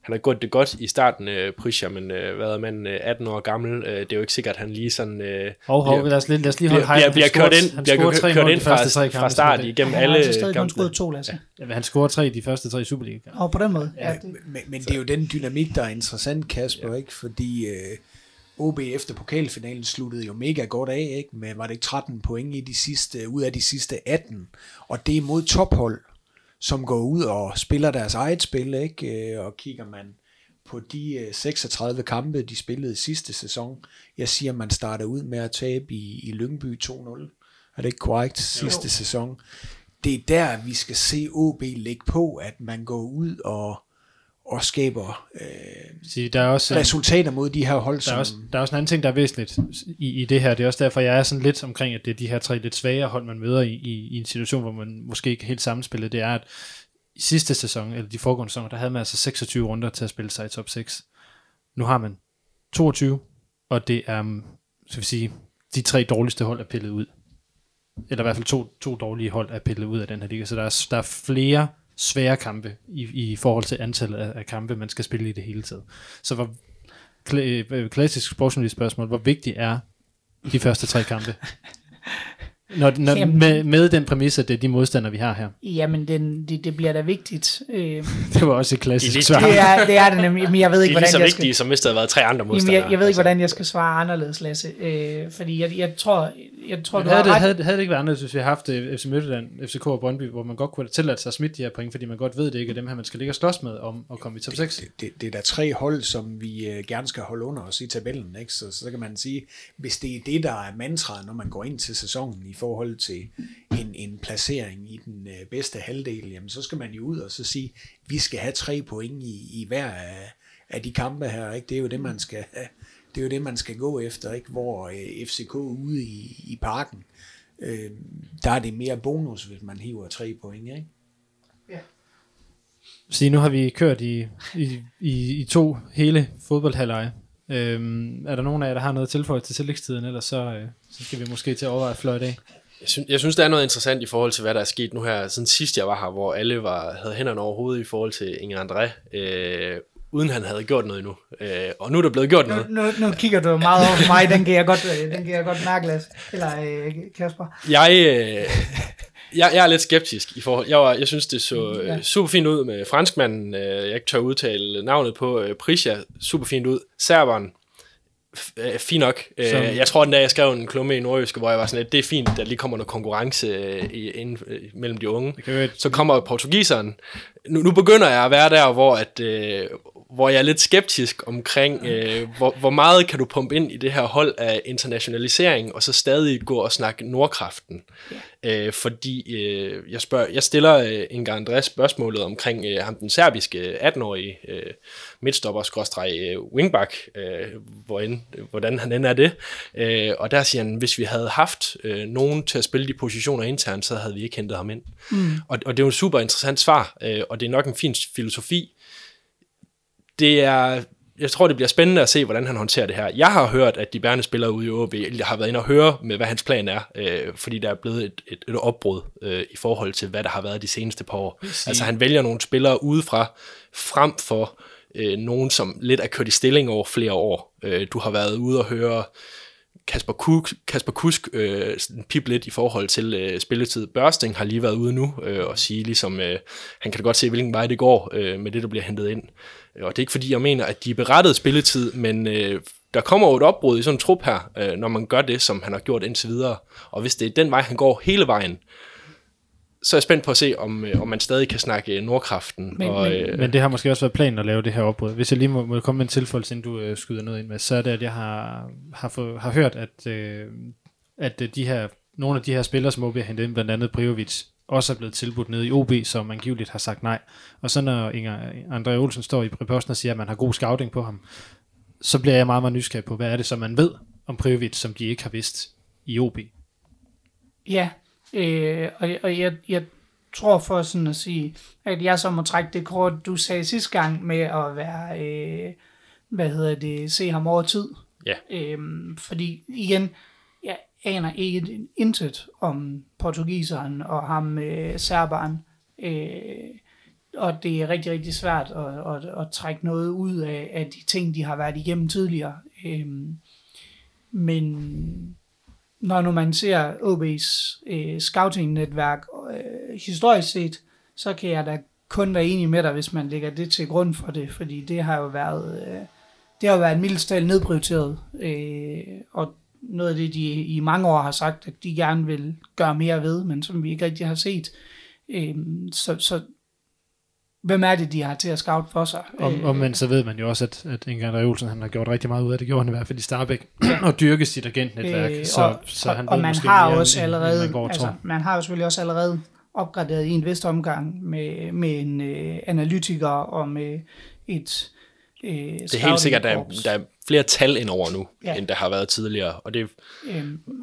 han har gjort det godt i starten, Pritja, men hvad er manden, 18 år gammel, det er jo ikke sikkert, at han lige sådan lad os lige holde hejden. Bliver kørt ind fra start igennem alle kampene. Han har stadig kun scoret 2, Lasse. Ja, han scorer 3 i de første 3 Superliga-kampe. Og på den måde. Ja, men det er jo den dynamik, der er interessant, Kasper, ikke? Fordi OB efter pokalfinalen sluttede jo mega godt af, ikke? Men var det ikke 13 point i de sidste, ud af de sidste 18? Og det er mod tophold, som går ud og spiller deres eget spil, ikke? Og kigger man på de 36 kampe, de spillede sidste sæson, jeg siger, man starter ud med at tabe i Lyngby 2-0. Er det ikke korrekt? Sidste sæson. Det er der, vi skal se OB lægge på, at man går ud og skaber der er også resultater mod de her hold. Der er også en anden ting, der er væsentligt i det her. Det er også derfor, jeg er sådan lidt omkring, at det er de her 3 lidt svagere hold, man møder i en situation, hvor man måske ikke helt sammenspillet. Det er, at i sidste sæson, eller de foregående sæsoner, der havde man altså 26 runder til at spille sig i top 6. Nu har man 22, og det er, skal vi sige, de 3 dårligste hold er pillet ud. Eller i hvert fald to dårlige hold er pillet ud af den her liga. Så der er flere svære kampe i forhold til antallet af kampe, man skal spille i det hele taget. Så hvor klassisk sportsjournalist spørgsmål, hvor vigtig er de første 3 kampe? Når med den præmis, at det er de modstandere, vi har her. Jamen, det bliver da vigtigt. Det var også et klassisk svar. Det er det nemlig. Men jeg ved ikke, hvordan jeg skal... Det er lige så vigtigt, som hvis der havde været 3 andre modstandere. Jamen, jeg ved ikke, hvordan jeg skal svare anderledes, Lasse. Fordi jeg tror du har ret. Havde det ikke været anderledes, hvis vi havde haft FC Midtjylland, FCK og Brøndby, hvor man godt kunne have tilladt sig at smitte de her point, fordi man godt ved det ikke, at dem her, man skal ligge og slås med om at komme i top 6. Det er der 3 hold, som vi gerne skal holde under os i tabellen, ikke? Så kan man sige, hvis det er det, der er mantraet, når man går ind til sæsonen i forhold til en placering i den bedste halvdel, jamen så skal man jo ud og så sige, vi skal have 3 point i hver af de kampe her, ikke? Det er jo det, man skal have. Det er jo det, man skal gå efter, ikke? Hvor FCK ude i parken, der er det mere bonus, hvis man hiver 3 point, ikke? Ja. Så nu har vi kørt i 2 hele fodboldhalvleje. Er der nogen af jer, der har noget tilføjet til tillægstiden, eller så skal vi måske til at overveje fløjt af? Jeg synes, der er noget interessant i forhold til, hvad der er sket nu her, siden sidst jeg var her, hvor alle havde hænderne over hovedet i forhold til Inger André, uden han havde gjort noget endnu. Og nu er der blevet gjort noget. Nu kigger du meget over mig, den kan jeg godt mærke, Lasse. Eller Kasper. Jeg er lidt skeptisk i forhold. Jeg synes, det så super fint ud med franskmanden. Jeg tør udtale navnet på Pritja. Super fint ud. Serberen. Fint nok. Jeg tror, den dag jeg skrev en klumme i Nordjyske, hvor jeg var sådan lidt, det er fint, der lige kommer noget konkurrence mellem de unge. Så kommer portugiseren. Nu begynder jeg at være der, hvor jeg er lidt skeptisk omkring, hvor meget kan du pumpe ind i det her hold af internationalisering, og så stadig gå og snakke Nordkraften. Fordi jeg stiller Inger André spørgsmålet omkring ham, den serbiske 18-årige midtstopper/wingback, hvordan han ender det. Og der siger han, hvis vi havde haft nogen til at spille de positioner internt, så havde vi ikke hentet ham ind. Og det er jo et super interessant svar, og det er nok en fin filosofi. Jeg tror, det bliver spændende at se, hvordan han håndterer det her. Jeg har hørt, at de bærende spillere ude i OB har været inde og høre med, hvad hans plan er, fordi der er blevet et opbrud i forhold til, hvad der har været de seneste par år. Altså, han vælger nogle spillere udefra, frem for nogen, som lidt er kørt i stilling over flere år. Du har været ude og høre Kasper Kusk pip lidt i forhold til spilletid. Børsting har lige været ude nu og sige, ligesom, han kan da godt se, hvilken vej det går med det, der bliver hentet ind. Og det er ikke, fordi jeg mener, at de er berettet spilletid, men der kommer jo et opbrud i sådan en trup her, når man gør det, som han har gjort indtil videre. Og hvis det er den vej, han går hele vejen, så er jeg spændt på at se, om man stadig kan snakke Nordkraften. Men det har måske også været planen at lave det her opbrud. Hvis jeg lige må komme med en tilføjelse, inden du skyder noget ind med, så er det, at jeg har hørt, at nogle af de her spillere, som OB har hentet ind, blandt andet Briovic, også er blevet tilbudt nede i OB, som angiveligt har sagt nej. Og så når Inger André Olsen står i preposten og siger, at man har god scouting på ham, så bliver jeg meget, meget nysgerrig på, hvad er det, som man ved om Briovic, som de ikke har vidst i OB? Ja, jeg tror for sådan at sige, at jeg så må trække det kort, du sagde sidste gang med at være, se ham over tid. Ja. Fordi igen, jeg aner ikke intet om portugiseren og ham serberen. Og det er rigtig, rigtig svært at trække noget ud af de ting, de har været igennem tidligere. Men når man ser OB's scouting-netværk historisk set, så kan jeg da kun være enig med dig, hvis man lægger det til grund for det, fordi det har jo været, mildest talt nedprioriteret, og noget af det, de i mange år har sagt, at de gerne vil gøre mere ved, men som vi ikke rigtig har set. Så hvem er det, de har til at scout for sig? Men så ved man jo også, at Inger André Olsen, han har gjort rigtig meget ud af det. Gjorde han i hvert fald i Starbæk, og dyrket sit agentnetværk. Så han og man har også allerede, man har jo selvfølgelig også allerede opgraderet i en vist omgang med en analytiker og med et det er helt sikkert, der er flere tal ind over nu, end der har været tidligere. Og jeg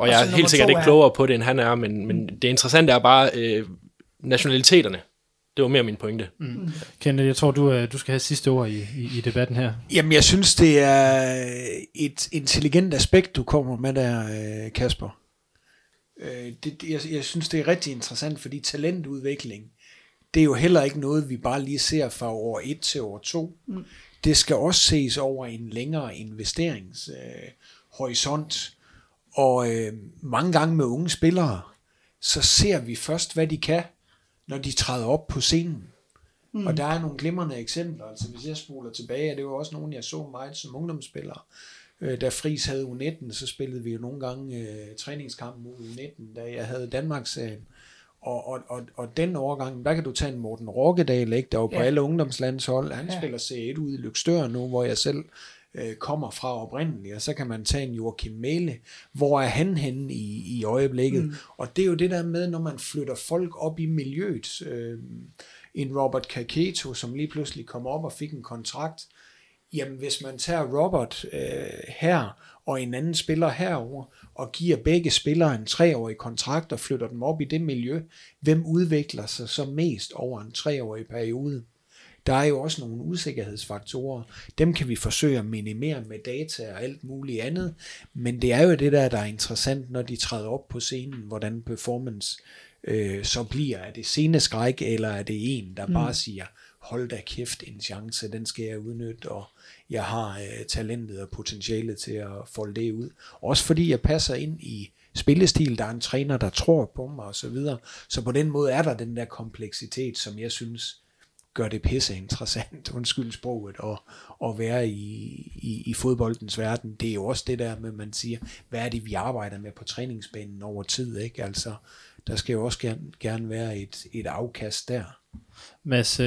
er helt sikkert ikke klogere på det, end han er, men det interessante er bare nationaliteterne. Det var mere min pointe. Mm. Kenneth, jeg tror, du skal have sidste ord i debatten her. Jamen, jeg synes, det er et intelligent aspekt, du kommer med der, Kasper. Jeg synes, det er rigtig interessant, fordi talentudvikling, det er jo heller ikke noget, vi bare lige ser fra år 1 til år 2. Mm. Det skal også ses over en længere investeringshorisont. Og mange gange med unge spillere, så ser vi først, hvad de kan, når de træder op på scenen. Mm. Og der er nogle glimrende eksempler. Altså hvis jeg spoler tilbage, og det var også nogle, jeg så meget som ungdomsspillere. Da Friis havde U19, så spillede vi jo nogle gange træningskampen mod U19, da jeg havde Danmarksserien. Og den overgang, der kan du tage en Morten Rokkedal, ikke? Der var på alle ungdomslandshold. Han spiller C1 ude i Løgstør nu, hvor jeg selv kommer fra oprindeligt, og så kan man tage en Joachim Mæhle, hvor er han henne i øjeblikket, og det er jo det der med, når man flytter folk op i miljøet, en Robert Kakeeto, som lige pludselig kom op og fik en kontrakt, jamen hvis man tager Robert her, og en anden spiller herover og giver begge spillere en 3-årig kontrakt, og flytter dem op i det miljø, hvem udvikler sig så mest over en 3-årig periode? Der er jo også nogle usikkerhedsfaktorer. Dem kan vi forsøge at minimere med data og alt muligt andet. Men det er jo det der er interessant, når de træder op på scenen, hvordan performance så bliver. Er det sceneskræk, eller er det en, der bare siger, hold da kæft, en chance, den skal jeg udnytte, og jeg har talentet og potentialet til at folde det ud. Også fordi jeg passer ind i spillestil, der er en træner, der tror på mig osv. Så på den måde er der den der kompleksitet, som jeg synes gør det pisse interessant, undskyld sproget, at være i fodboldens verden. Det er jo også det der med, man siger, hvad er det, vi arbejder med på træningsbanen over tid, ikke? Altså, der skal jo også gerne være et afkast der. Mads,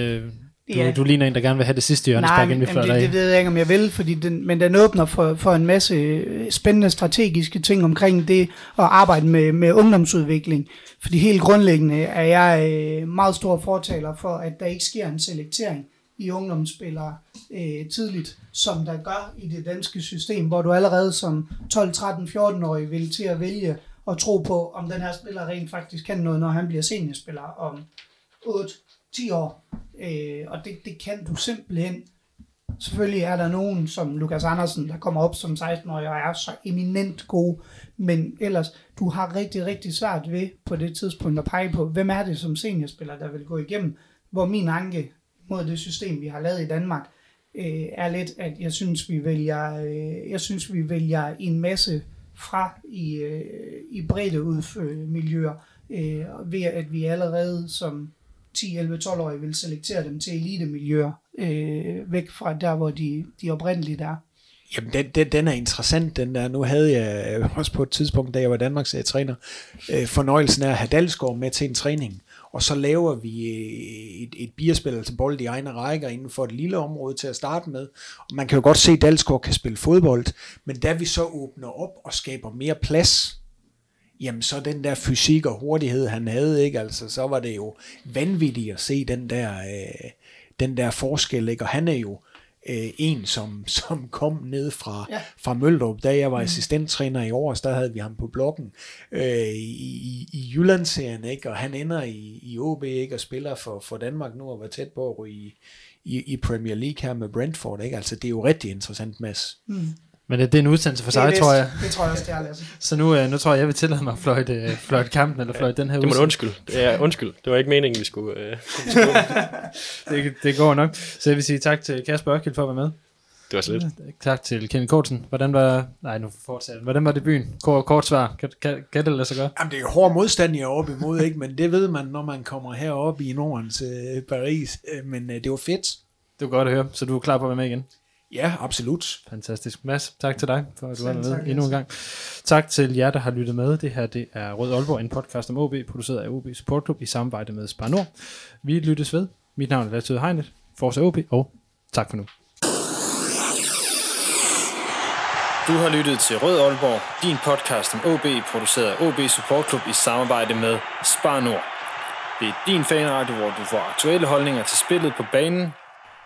du ligner en, der gerne vil have det sidste hjørnespark, inden vi flytter det ved jeg ikke, om jeg vil, fordi den åbner for en masse spændende strategiske ting omkring det at arbejde med ungdomsudvikling. Fordi helt grundlæggende er jeg meget stor fortaler for, at der ikke sker en selektering i ungdomsspillere tidligt, som der gør i det danske system, hvor du allerede som 12, 13, 14-årig vil til at vælge og tro på, om den her spiller rent faktisk kan noget, når han bliver seniorspiller om 8-10 år, og det kan du simpelthen. Selvfølgelig er der nogen som Lukas Andersen, der kommer op som 16-årig og er så eminent god, men ellers, du har rigtig, rigtig svært ved på det tidspunkt at pege på, hvem er det som seniorspiller, der vil gå igennem, hvor min anke mod det system, vi har lavet i Danmark, er lidt, at jeg synes, vi vælger en masse fra i breddeudmiljøer, ved at vi allerede som 10, 11, 12-årige vil selektere dem til elitemiljøer, væk fra der, hvor de oprindeligt er. Jamen, den er interessant, den der. Nu havde jeg også på et tidspunkt, da jeg var Danmarks træner, fornøjelsen af at have Dalsgaard med til en træning. Og så laver vi et bierspil, altså bold i egne rækker inden for et lille område til at starte med. Og man kan jo godt se, at Dalsgaard kan spille fodbold, men da vi så åbner op og skaber mere plads, jamen så den der fysik og hurtighed, han havde, ikke? Altså, så var det jo vanvittigt at se den der forskel, ikke? Og han er jo en, som kom ned fra Møldrup, da jeg var assistenttræner i Aarhus, der havde vi ham på blokken i Jyllandsserien, ikke? Og han ender i OB, ikke? Og spiller for Danmark nu og var tæt på at ryge i Premier League her med Brentford, ikke? Altså det er jo rigtig interessant, Mads. Mm. Men det er en udsendelse for sig, tror jeg. Det tror jeg også, det er, Lasse. Så nu tror jeg, jeg vil tillade mig at fløjte kampen, eller fløjte den her udsendelse. Det må du undskylde. Ja, undskyld. Det var ikke meningen, vi skulle... det går nok. Så jeg vil sige tak til Kasper Ørgil for at være med. Det var så lidt. Tak til Kenneth Kortsen. Hvordan var debuten? Kort svar. Kan det lade sig gøre? Jamen, det er hård modstand, jeg er oppe imod, ikke? Men det ved man, når man kommer heroppe i Norden til Paris. Men det var fedt. Det var godt at høre. Så du er klar på at være med igen? Ja, absolut. Fantastisk. Mads, tak til dig, for at du var med endnu en gang. Tak til jer, der har lyttet med. Det her, det er Rød Aalborg, en podcast om OB, produceret af OB Support Club i samarbejde med Spar Nord. Vi lyttes ved. Mit navn er Lasse Hegnet, Forza OB, og tak for nu. Du har lyttet til Rød Aalborg, din podcast om OB, produceret af OB Support Club i samarbejde med Spar Nord. Det er din fanradio, hvor du får aktuelle holdninger til spillet på banen.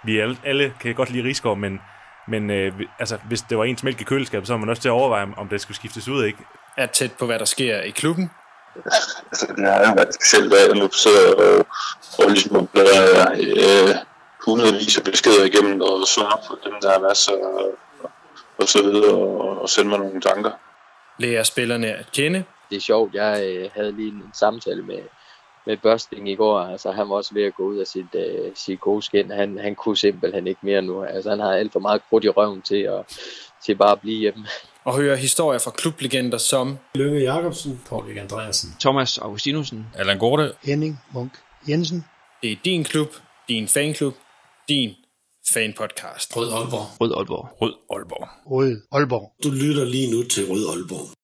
Vi alle kan godt lide Rigsgaard, men altså, hvis det var ens mælk i køleskabet, så var man også til at overveje, om det skulle skiftes ud, ikke? Er tæt på, hvad der sker i klubben? Altså, det har jo været specielt, at jeg nu sidder og ligesom bladrer hundredvis af beskeder igennem og svarer på dem, der har været så og så videre, og sende mig nogle tanker. Lærer spillerne at kende? Det er sjovt. Jeg havde lige en samtale med Børsting i går, altså han var også ved at gå ud af sit gode skin. Han kunne simpelthen ikke mere nu. Altså han har alt for meget krudt i røven til bare at blive hjemme. Og høre historier fra klublegender som Lønge Jacobsen, Paul Inger Andreasen, Thomas Augustinussen, Allan Gorte, Henning Munk Jensen. Det er din klub, din fanklub, din fanpodcast. Rød Aalborg. Rød Aalborg. Rød Aalborg. Rød Aalborg. Du lytter lige nu til Rød Aalborg.